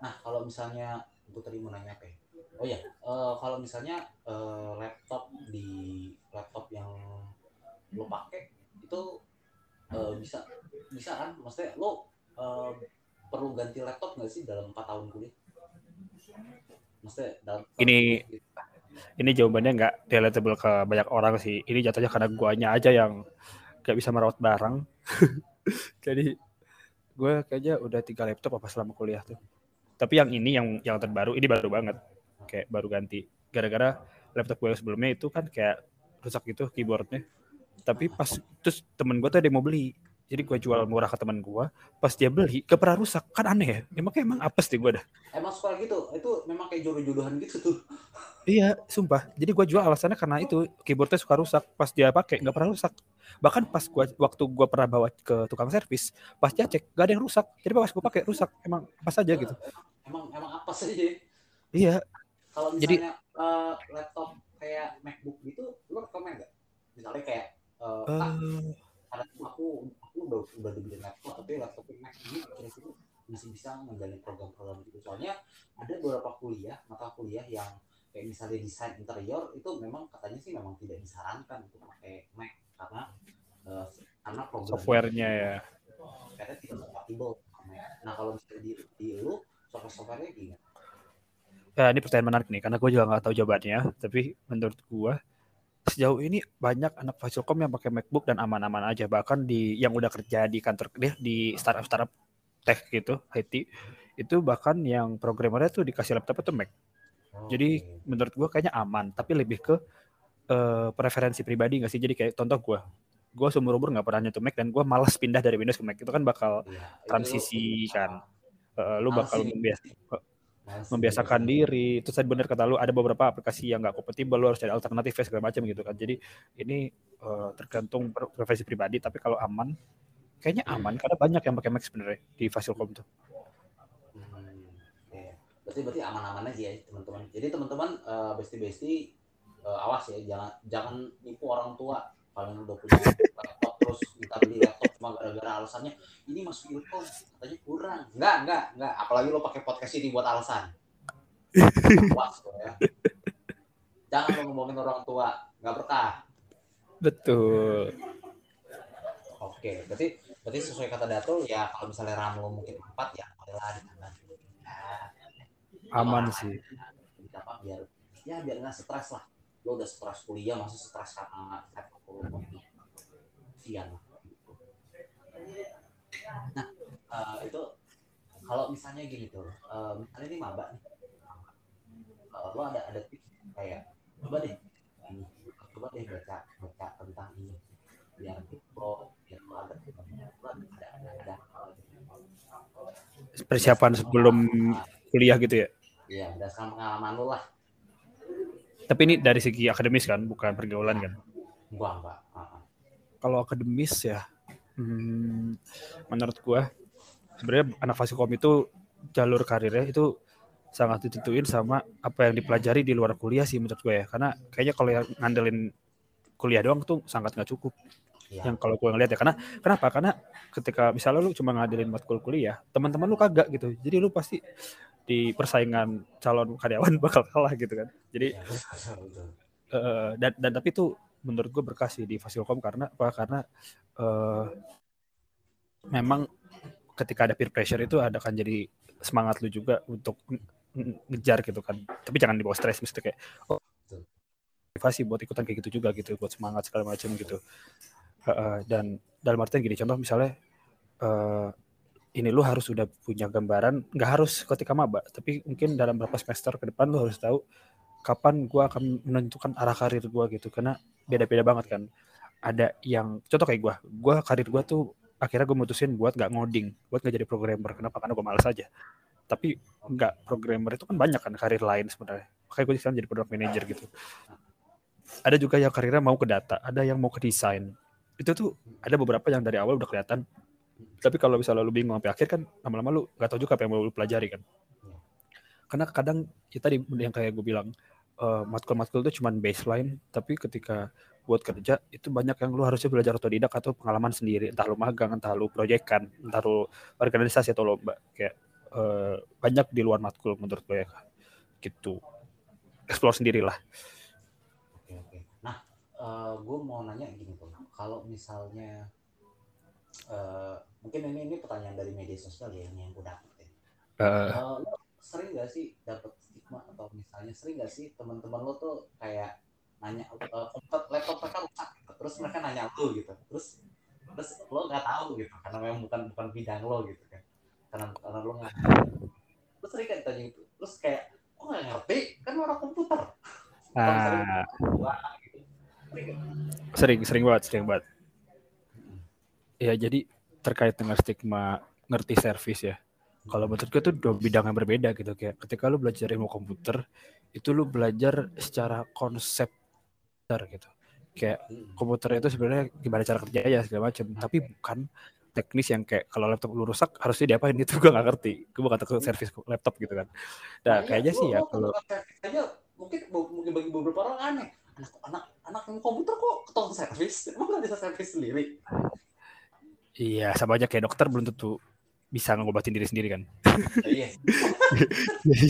Nah kalau misalnya gue tadi mau nanya apa? Oh ya, uh, kalau misalnya uh, laptop di laptop yang lo pakai itu uh, bisa bisa kan? Maksudnya lo uh, perlu ganti laptop nggak sih dalam empat tahun kuliah? Maksudnya dalam ini gitu. Ini jawabannya nggak relatable ke banyak orang sih. Ini jatuhnya karena guanya aja yang nggak bisa merawat barang. Jadi gue kayaknya udah tiga laptop apa selama kuliah tuh. Tapi yang ini yang yang terbaru ini baru banget, kayak baru ganti. Gara-gara laptop gue sebelumnya itu kan kayak rusak gitu keyboardnya. Tapi pas terus temen gue tuh ada yang mau beli, jadi gue jual murah ke temen gue. Pas dia beli, keperah rusak kan aneh ya. Emang kayak emang apes deh gue dah. Emang suka gitu, itu memang kayak jodoh-jodohan gitu tuh. Iya, sumpah. Jadi gue jual alasannya karena itu keyboardnya suka rusak. Pas dia pakai nggak pernah rusak. Bahkan pas gua waktu gue pernah bawa ke tukang servis, pas dia cek nggak ada yang rusak. Jadi pas gue pakai rusak, emang apa saja gitu. Emang emang apa saja. Iya. Kalau misalnya jadi, uh, laptop kayak MacBook gitu, lu rekomen nggak? Misalnya kayak uh, uh, ah, ada aku aku udah udah dibeliin laptop, tapi laptop Mac ini kira-kira masih bisa menjalani program-program gitu. Soalnya ada beberapa kuliah mata kuliah yang kayak misalnya desain interior itu memang katanya sih memang tidak disarankan untuk pakai Mac karena uh, karena program softwarenya ya katanya tidak kompatibel. Nah kalau misalnya di di lu software-softwarenya gimana? Ya, ini pertanyaan menarik nih, karena gue juga nggak tahu jawabannya. Tapi menurut gue sejauh ini banyak anak Fasilkom yang pakai MacBook dan aman-aman aja. Bahkan di yang udah kerja di kantor deh di startup-startup tech gitu, I T itu bahkan yang programmernya tuh dikasih laptop itu Mac. Jadi menurut gue kayaknya aman. Tapi lebih ke uh, preferensi pribadi nggak sih? Jadi kayak contoh gue, gue seumur umur nggak pernah nyentuh Mac dan gue malas pindah dari Windows ke Mac. Itu kan bakal ya, transisi itu, kan. Uh, lu bakal membiasakan. membiasakan diri. Terus tadi benar kata lu ada beberapa aplikasi yang nggak kompatibel, lu harus cari alternatif segala macam gitu kan. Jadi ini uh, tergantung preferensi pribadi. Tapi kalau aman, kayaknya aman karena banyak yang pakai Mac sebenarnya di Fasilkom tuh. Hmm, ya. Berarti berarti aman-aman aja ya teman-teman. Jadi teman-teman uh, besti-besti uh, awas ya, jangan jangan nipu orang tua. Kalian udah punya laptop terus minta beli laptop cuma gara-gara alasannya ini masuk ilkom katanya kurang. Enggak, enggak, enggak. Apalagi lo pakai podcast ini buat alasan. Awas lo ya. Jangan lo ngomongin orang tua, enggak berkah. Betul. Oke, berarti berarti sesuai kata Datul ya, kalau misalnya RAM lo mungkin empat ya, adalah ditambah. Aman sih. Ditambah biar ya biar enggak stres lah. Lo udah stres kuliah masih stres karena sian. Nah uh, itu kalau misalnya gini tuh uh, misalnya ini maba nih uh, lo ada ada tips kayak coba deh coba deh baca baca tentang ini biar lo biar lo ada ada ada ada persiapan sebelum kuliah gitu ya. Iya, berdasarkan pengalaman lo lah. Tapi ini dari segi akademis kan, bukan pergaulan kan? Enggak, enggak. Kalau akademis ya, hmm, menurut gue, sebenarnya anak Fasilkom itu jalur karirnya itu sangat ditentuin sama apa yang dipelajari di luar kuliah sih menurut gue ya. Karena kayaknya kalau yang ngandelin kuliah doang tuh sangat nggak cukup. Ya. Yang kalau gue ngeliat ya, karena kenapa? Karena ketika misalnya lu cuma ngandelin matkul kuliah, teman-teman lu kagak gitu. Jadi lu pasti di persaingan calon karyawan bakal kalah gitu kan. Jadi ya, uh, dan dan tapi itu menurut gue berkah sih di Fasilkom karena apa? Karena uh, memang ketika ada peer pressure itu ada kan jadi semangat lu juga untuk ngejar gitu kan. Tapi jangan dibawa stres mesti kayak oh, motivasi buat ikutan kayak gitu juga gitu, buat semangat segala macam gitu. Uh, uh, dan dalam artian gini contoh misalnya uh, ini lu harus udah punya gambaran, nggak harus ketika maba, tapi mungkin dalam beberapa semester ke depan lu harus tahu kapan gue akan menentukan arah karir gue gitu, karena beda-beda banget kan. Ada yang, contoh kayak gue, gue karir gue tuh akhirnya gue mutusin buat nggak ngoding, buat nggak jadi programmer, kenapa? Karena gue malas aja. Tapi nggak programmer itu kan banyak kan karir lain sebenarnya, makanya gue sekarang jadi product manager gitu. Ada juga yang karirnya mau ke data, ada yang mau ke desain, itu tuh ada beberapa yang dari awal udah kelihatan. Tapi kalau misalnya lu bingung sampai akhir kan lama-lama lu nggak tahu juga apa yang mau lu pelajari kan. Karena kadang ya tadi yang kayak gue bilang uh, matkul-matkul itu cuman baseline, tapi ketika buat kerja itu banyak yang lu harusnya belajar otodidak atau pengalaman sendiri, entah lu magang, entah lu proyekkan, entah lu organisasi atau lomba kayak uh, banyak di luar matkul menurut gue ya gitu. Explore sendirilah. Oke oke. Nah, uh, gue mau nanya gini tuh, kalau misalnya Uh, mungkin ini ini pertanyaan dari media sosial ya yang gue dapet ya. Uh, uh, lo sering gak sih dapet stigma atau misalnya sering gak sih teman-teman lo tuh kayak nanya uh, laptop mereka rusak gitu, terus mereka nanya lo gitu, terus terus lo nggak tahu gitu karena memang bukan bukan bidang lo gitu kan. kanan kanan lo nggak. Terus sering kan ditanya gitu, terus kayak kok nggak ngerti kan orang komputer. Ah. Sering sering banget sering banget. Ya jadi terkait dengan stigma ngerti servis ya. Kalau menurut gue tuh dua bidang yang berbeda gitu, kayak ketika lu belajar ilmu komputer itu lu belajar secara konsep gitu. Kayak komputer itu sebenarnya gimana cara kerjanya segala macam, tapi bukan teknis yang kayak kalau laptop lu rusak harusnya diapain gitu, gue gak ngerti. Gue bukan takut servis laptop gitu kan. Nah, nah kayaknya iya, sih ya kalau aja, mungkin mungkin bagi beberapa orang aneh. Anak-anak anak ilmu komputer kok ketolong servis, emang gak bisa servis sendiri. Iya, sama aja kayak dokter belum tentu bisa ngobatin diri sendiri kan. Iya. jadi,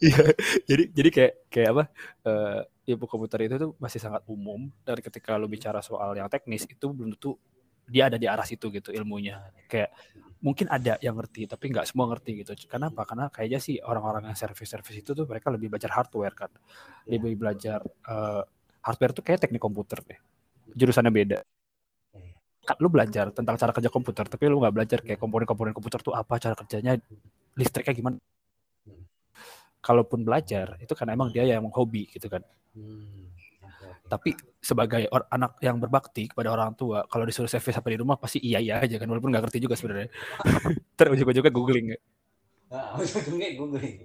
ya, jadi jadi kayak kayak apa? Uh, ilmu komputer itu tuh masih sangat umum, dan ketika lu bicara soal yang teknis itu belum tentu dia ada di arah situ gitu ilmunya. Kayak mungkin ada yang ngerti tapi enggak semua ngerti gitu. Kenapa? Karena kayaknya sih orang-orang yang servis-servis itu tuh mereka lebih belajar hardware kan. Lebih belajar uh, hardware tuh kayak teknik komputer deh. Jurusannya beda. Lu belajar tentang cara kerja komputer, tapi lu nggak belajar kayak komponen-komponen komputer tuh apa, cara kerjanya, listriknya gimana. Kalaupun belajar, itu karena emang dia yang hobi gitu kan. Hmm. Tapi sebagai or- anak yang berbakti kepada orang tua, kalau disuruh servis apa di rumah, pasti iya-iya aja kan, walaupun nggak ngerti juga sebenarnya. Terus ujung-ujungnya googling. Nah, ujung-ujungnya googling.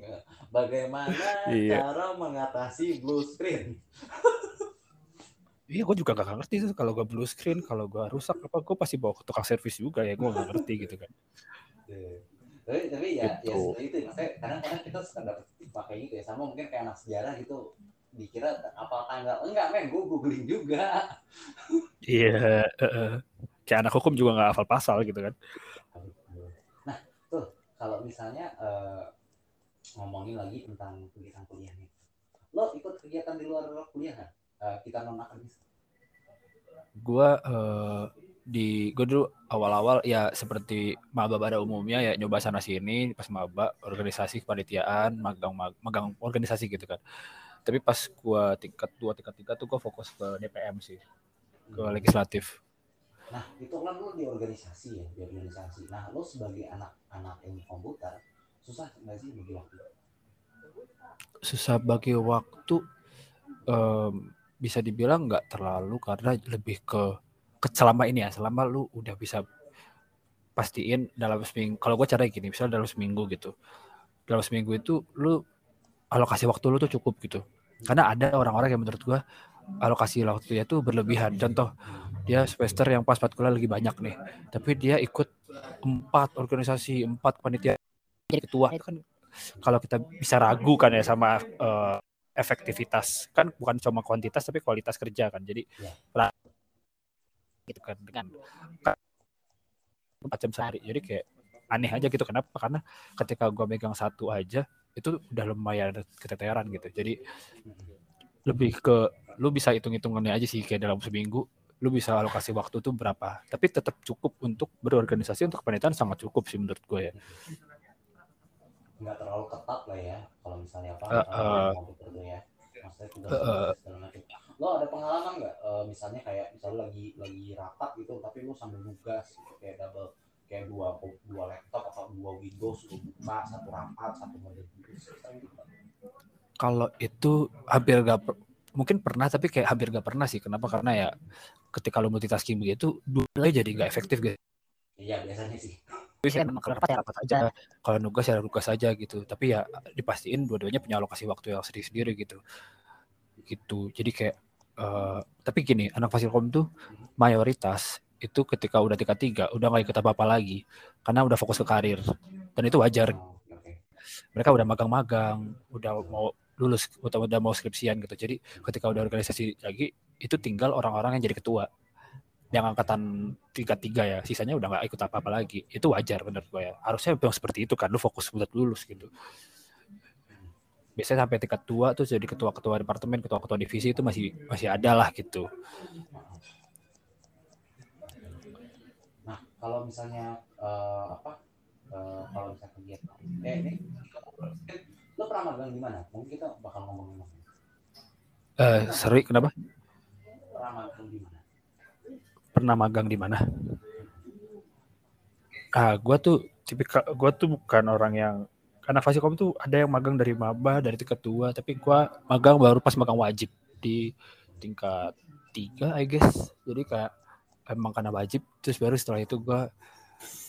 Bagaimana iya. cara mengatasi blue screen? Iya, gue juga gak ngerti tuh kalau gue blue screen, kalau gue rusak apa, gue pasti bawa ke tukang servis juga ya, gue gak ngerti gitu kan. Tapi, tapi ya, gitu. Ya itu, maksudnya kadang-kadang kita suka dapet pakai gitu ya, sama mungkin kayak anak sejarah gitu, dikira apa tanggal, enggak men, gue googling juga. Iya, uh, kayak anak hukum juga gak hafal pasal gitu kan. Nah, tuh, kalau misalnya uh, ngomongin lagi tentang kegiatan kuliah nih, lo ikut kegiatan di luar kuliah kan? Kita non-akademis. Gue uh, di gue dulu awal-awal ya seperti maba pada umumnya ya, nyoba sana sini pas maba organisasi kepanitiaan, magang magang organisasi gitu kan. Tapi pas gue tingkat dua tingkat tiga tuh gue fokus ke D P M sih, ke hmm. legislatif. Nah itu kan lo di organisasi ya, di organisasi. Nah lo sebagai anak-anak ilmu komputer susah nggak sih bagi waktu? Susah bagi waktu. Um, bisa dibilang nggak terlalu, karena lebih ke, ke selama ini ya, selama lu udah bisa pastiin dalam seminggu, kalau gue caranya gini, misalnya dalam seminggu gitu, dalam seminggu itu lu alokasi waktu lu tuh cukup gitu, karena ada orang-orang yang menurut gue alokasi waktunya tuh berlebihan. Contoh, dia semester yang pas matkulnya lagi banyak nih, tapi dia ikut empat organisasi, empat panitia, ketua. Itu kan kalau kita bisa ragu kan ya sama uh, efektivitas kan, bukan cuma kuantitas tapi kualitas kerja kan. Jadi ya. Gitu kan dengan empat jam sehari, jadi kayak aneh aja gitu. Kenapa? Karena ketika gue megang satu aja itu udah lumayan keteteran gitu. Jadi lebih ke lu bisa hitung-hitungannya aja sih, kayak dalam seminggu lu bisa alokasi waktu tuh berapa, tapi tetap cukup untuk berorganisasi, untuk kepanitiaan sangat cukup sih menurut gue ya. Nggak terlalu ketat lah ya kalau misalnya apa uh, uh, komputer tuh ya, maksudnya tugas uh, segala macam. Lo ada pengalaman nggak uh, misalnya kayak misalnya lagi lagi rapat gitu tapi lo sambil nugas gitu, kayak double, kayak dua dua laptop atau dua Windows lo buka, satu rapat satu model gitu? Kalau itu hampir nggak per, mungkin pernah tapi kayak hampir nggak pernah sih. Kenapa? Karena ya ketika lo multitasking begitu dua jadi nggak efektif gitu. Iya biasanya sih. Bisa memang kalau rapat ya rapat aja, kalau nugas ya nugas aja gitu. Tapi ya dipastiin dua-duanya punya alokasi waktu yang sendiri-sendiri gitu. Gitu. Jadi kayak uh, tapi gini, anak Fasilkom tuh mayoritas itu ketika udah tingkat tiga udah enggak ikut apa-apa lagi karena udah fokus ke karir. Dan itu wajar. Mereka udah magang-magang, udah mau lulus, atau udah mau skripsian gitu. Jadi ketika udah organisasi lagi itu tinggal orang-orang yang jadi ketua. Yang angkatan tiga tiga ya, sisanya udah nggak ikut apa-apa lagi. Itu wajar menurut gue ya. Harusnya memang seperti itu kan, lu fokus buat lulus gitu. Biasanya sampai tingkat dua tuh jadi ketua-ketua departemen, ketua-ketua divisi itu masih masih ada lah gitu. Nah kalau misalnya uh, apa uh, kalau misalnya kegiatan eh ini lu pernah magang di mana? Mungkin kita bakal ngomongin lagi. Eh seri kenapa? Pernah magang di mana? Pernah magang di mana? ah gue tuh tipikal gue tuh bukan orang yang, karena Fasilkom tuh ada yang magang dari maba, dari tingkat dua, tapi gue magang baru pas magang wajib di tingkat tiga, I guess. Jadi kayak emang karena wajib, terus baru setelah itu gue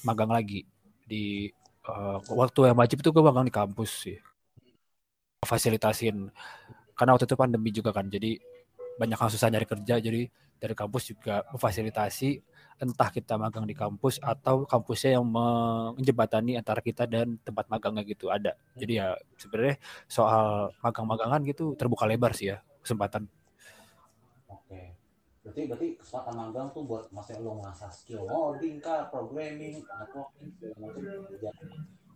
magang lagi di uh, waktu yang wajib itu gue magang di kampus sih, fasilitasin, karena waktu itu pandemi juga kan, jadi banyak yang susah nyari kerja, jadi dari kampus juga memfasilitasi, entah kita magang di kampus atau kampusnya yang menjembatani antara kita dan tempat magangnya gitu, ada. Jadi ya sebenarnya soal magang-magangan gitu terbuka lebar sih ya kesempatan. Oke, berarti berarti kesempatan magang tuh buat masih lo ngasah skill coding kah, programming, networking, segala macam kerja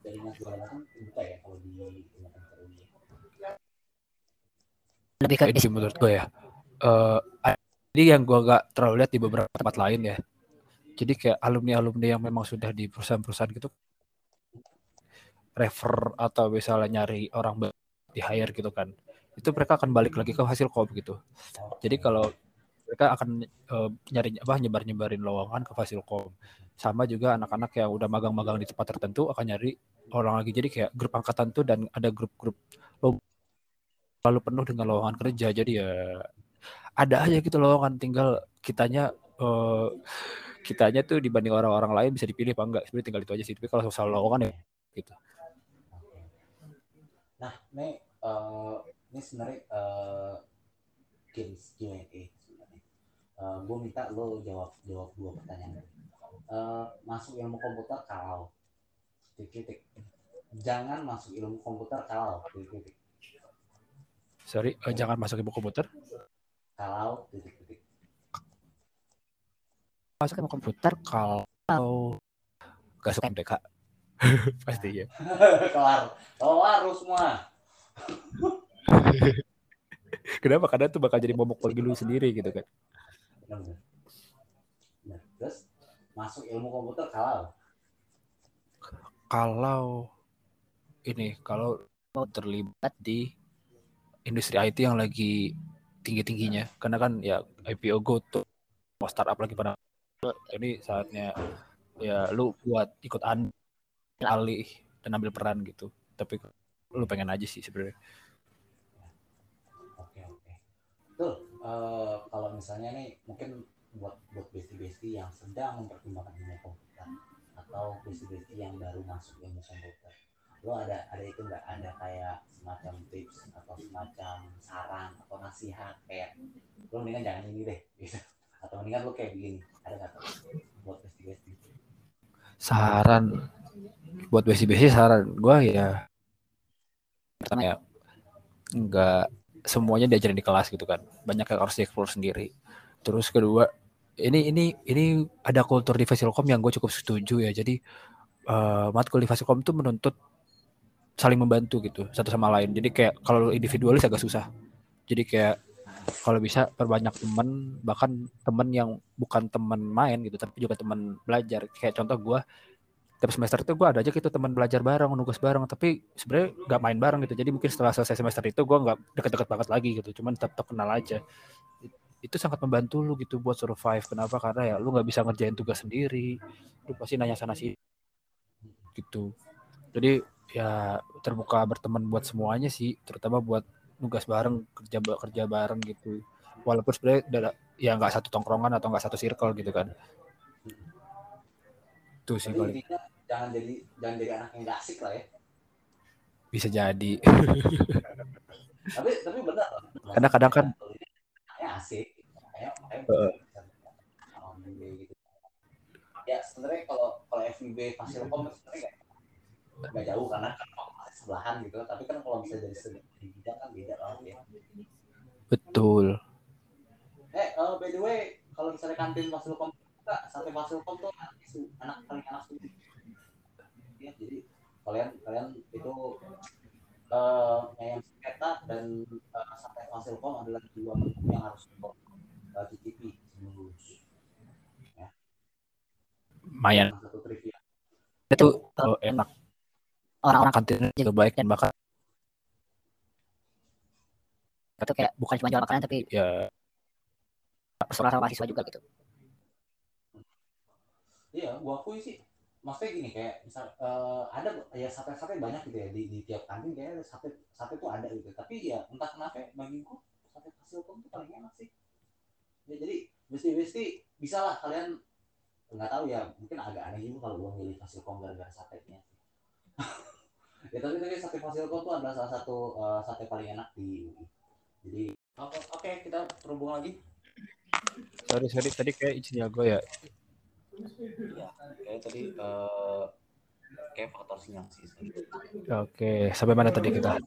dari segala macam buka ya kalau di tempat kerja. Lebih ke sih menurut gue ya. Uh, jadi yang gue gak terlalu lihat di beberapa tempat lain ya. Jadi kayak alumni-alumni yang memang sudah di perusahaan-perusahaan gitu refer atau misalnya nyari orang di hire gitu kan, itu mereka akan balik lagi ke Fasilkom gitu. Jadi kalau mereka akan uh, nyari apa nyebar-nyebarin lowongan ke Fasilkom. Sama juga anak-anak yang udah magang-magang di tempat tertentu akan nyari orang lagi. Jadi kayak grup angkatan tuh dan ada grup-grup lo lalu penuh dengan lowongan kerja, jadi ya ada aja gitu lowongan, tinggal kitanya uh, kitanya tuh dibanding orang-orang lain bisa dipilih apa enggak, sebenarnya tinggal itu aja sih. Tapi kalau soal lowongan ya gitu. Nah, ini uh, ini sebenarnya uh, games Q and A sebenarnya. Uh, gue minta lo jawab jawab dua pertanyaan. Uh, masuk ilmu komputer kalau titik-titik. Jangan masuk ilmu komputer kalau titik-titik. Sorry, uh, jangan masuk ilmu komputer. Kalau titik-titik. Masuk ilmu komputer kalau nggak suka M T K. Pastinya. Kelar. Kelar lu semua. Kenapa? Karena tuh bakal jadi momok pergi lu sendiri gitu kan. Nah, terus masuk ilmu komputer kalau kalau ini kalau terlibat di industri I T yang lagi tinggi-tingginya, karena kan ya I P O go tuh mau startup lagi pada ini saatnya ya lu buat ikut an- alih dan ambil peran gitu, tapi lu pengen aja sih sebenarnya. Oke oke, betul. Uh, kalau misalnya nih mungkin buat buat besti-besti yang sedang mempertimbangkan ilmu komputer atau besti-besti yang baru masuk ilmu komputer, lo ada ada itu nggak, ada kayak semacam tips atau semacam saran atau nasihat kayak lo mendingan jangan ini deh gitu, atau mendingan lo kayak begini, ada nggak buat besti-besti saran? Buat besti-besti saran gue ya pertama ya nggak semuanya diajarin di kelas gitu kan, banyak yang harus dieksplor sendiri. Terus kedua, ini ini ini ada kultur di Fasilkom yang gue cukup setuju ya, jadi uh, matkul di Fasilkom tuh menuntut saling membantu gitu satu sama lain. Jadi kayak kalau individualis agak susah. Jadi kayak kalau bisa perbanyak teman, bahkan teman yang bukan teman main gitu, tapi juga teman belajar. Kayak contoh gue tiap semester itu gue ada aja gitu teman belajar bareng, nugas bareng, tapi sebenarnya nggak main bareng gitu. Jadi mungkin setelah selesai semester itu gue nggak deket-deket banget lagi gitu, cuman tetap kenal aja. Itu sangat membantu lu gitu buat survive. Kenapa? Karena ya lu nggak bisa ngerjain tugas sendiri, lu pasti nanya sana sih gitu. Jadi ya terbuka berteman buat semuanya sih, terutama buat nugas bareng, kerja kerja bareng gitu. Walaupun sebenarnya ya nggak satu tongkrongan atau nggak satu circle gitu kan. Tuh sih kalau jangan jadi jangan jadi anak yang asik lah ya. Bisa jadi. tapi tapi benar. Karena kadang kan kayak asik, kayak kayak gitu. Ya sebenarnya kalau kalau F I B Fasilkom sebenarnya nggak jauh karena kan sebelahan gitu, tapi kan kalau bisa dari segi bidang kan beda banget ya. Betul. Eh uh, by the way, kalau misalnya kantin Fasilkom enggak, sampai Fasilkom tuh anak paling anak sendiri ya, jadi kalian kalian itu uh, yang sengketa dan uh, sampai Fasilkom adalah dua perkara yang harus dibuat di T V lulus ya. Mayan itu oh, enak. Orang-orang kantin juga baik dan bahkan itu kayak bukan cuma jual makanan tapi ya persoalan mahasiswa juga gitu. Iya, gua akui sih maksudnya gini, kayak misal uh, ada ya sate-sate banyak gitu ya di, di tiap kantin, kayak sate sate tuh ada gitu. Tapi ya entah kenapa bagiku sate Fasilkom tuh paling enak sih. Ya jadi besti-besti bisa lah kalian, nggak tahu ya, mungkin agak aneh juga kalau gua milih Fasilkom gara-gara satenya. Ya tapi tapi sate Fasilkom tuh adalah salah satu uh, sate paling enak di U I. Jadi oke okay, kita terhubung lagi. Sorry sorry tadi kayak sinyal gua ya. Iya, kayak tadi uh, kayak faktor sinyal sih. Oke, sampai mana tadi kita?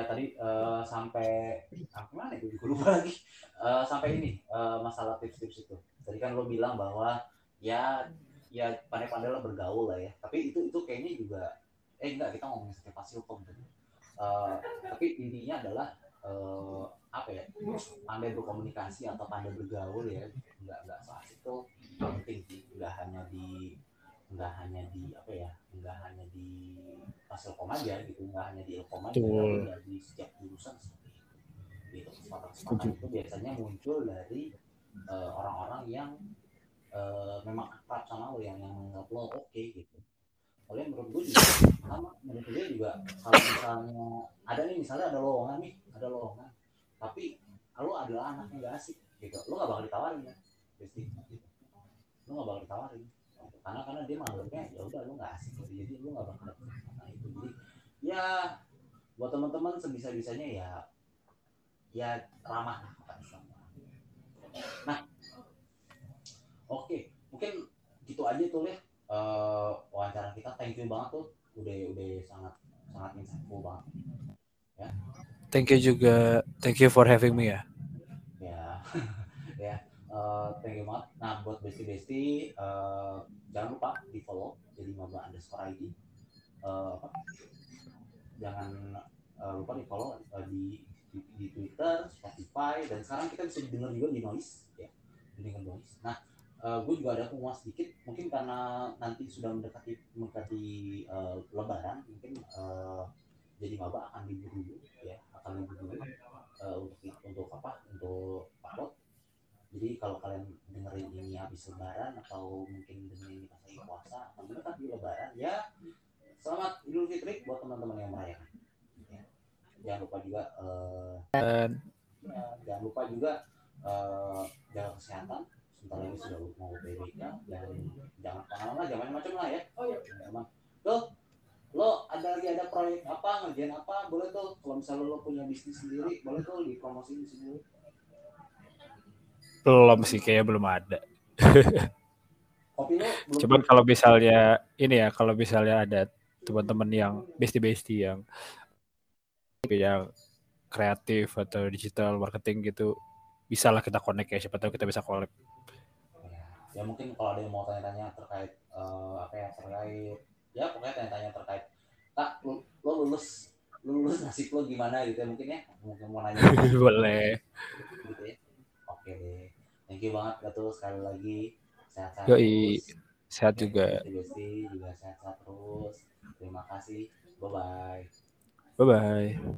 Tadi uh, sampai apa ah, nih? Gue lupa lagi. Uh, sampai ini uh, masalah tips-tips itu. Tadi kan lo bilang bahwa ya ya pandai-pandai lah bergaul lah ya. Tapi itu itu kayaknya juga eh enggak, kita ngomongin sate Fasilkom tadi. Uh, tapi intinya adalah uh, apa ya, pandai berkomunikasi atau pandai bergaul ya, nggak nggak soal itu penting sih, nggak hanya di nggak hanya di apa ya nggak hanya di Fasilkom aja gitu, nggak hanya di Ilkom aja, tapi di setiap jurusan seperti itu gitu. Kesempatan-kesempatan itu biasanya muncul dari uh, orang-orang yang uh, memang akrab sama lo, yang yang menganggap lo oke okay, gitu. Oleh menurut gue juga sama, menurut gue juga kalau misalnya ada nih misalnya ada lowongan nih ada lowongan tapi kalau adalah anaknya nggak asik gitu, lo nggak bakal ditawarin ya pasti gitu. Lo nggak bakal ditawarin karena karena dia menganggapnya ya udah lo nggak asik gitu, jadi lo nggak bakal ditawarin. Nah, itu jadi ya buat teman-teman sebisa bisanya ya ya ramah kata Islam. Nah oke okay. Mungkin gitu aja tuh ya uh, wawancara kita. Thank you banget tuh, udah udah sangat sangat insightful banget ya. Thank you juga, thank you for having me ya. Ya, ya, uh, thank you banget. Nah, buat besti-besti, uh, jangan lupa di follow Jadi Maba underscore I D. Uh, apa? Jangan uh, lupa di follow uh, di, di di Twitter, Spotify, dan sekarang kita bisa didengar juga di noise, ya, didengar noise. Nah, uh, gue juga ada pengumuman sedikit, mungkin karena nanti sudah mendekati mendekati uh, Lebaran, mungkin uh, Jadi Maba akan libur dulu, ya. Dulu, uh, untuk untuk apa untuk upload. Jadi kalau kalian dengerin ini habis lebaran atau mungkin dengerin ini pas lagi puasa atau mendekat di lebaran, ya selamat Idul Fitri buat teman-teman yang merayakan ya. Jangan lupa juga uh, uh, jangan lupa juga uh, jaga kesehatan, sebentar lagi sudah mau P B ya. Jangan jangan pengalaman jangan macam lah ya. Oh ya emang tuh lo ada lagi ada proyek apa, ngerjain apa, boleh tuh kalau misalnya lo punya bisnis sendiri, boleh tuh dipromosiin sendiri. Belum sih, kayaknya belum ada. Kopi lo, belum cuman kalau misalnya ini ya, kalau misalnya ada teman-teman yang besti-besti yang yang kreatif atau digital marketing gitu, bisa lah kita connect ya, siapa tahu kita bisa collab. Ya, ya mungkin kalau ada yang mau tanya-tanya terkait uh, apa ya terkait ya pokoknya tanya-tanya terkait tak lo, lo lulus lo lulus nasib lo gimana gitu ya, mungkin ya mungkin mau nanya boleh gitu ya. Oke deh, thank you banget Datuk sekali lagi, sehat-sehat terus. Sehat okay, juga juga sehat-sehat terus. Terima kasih, bye bye bye bye.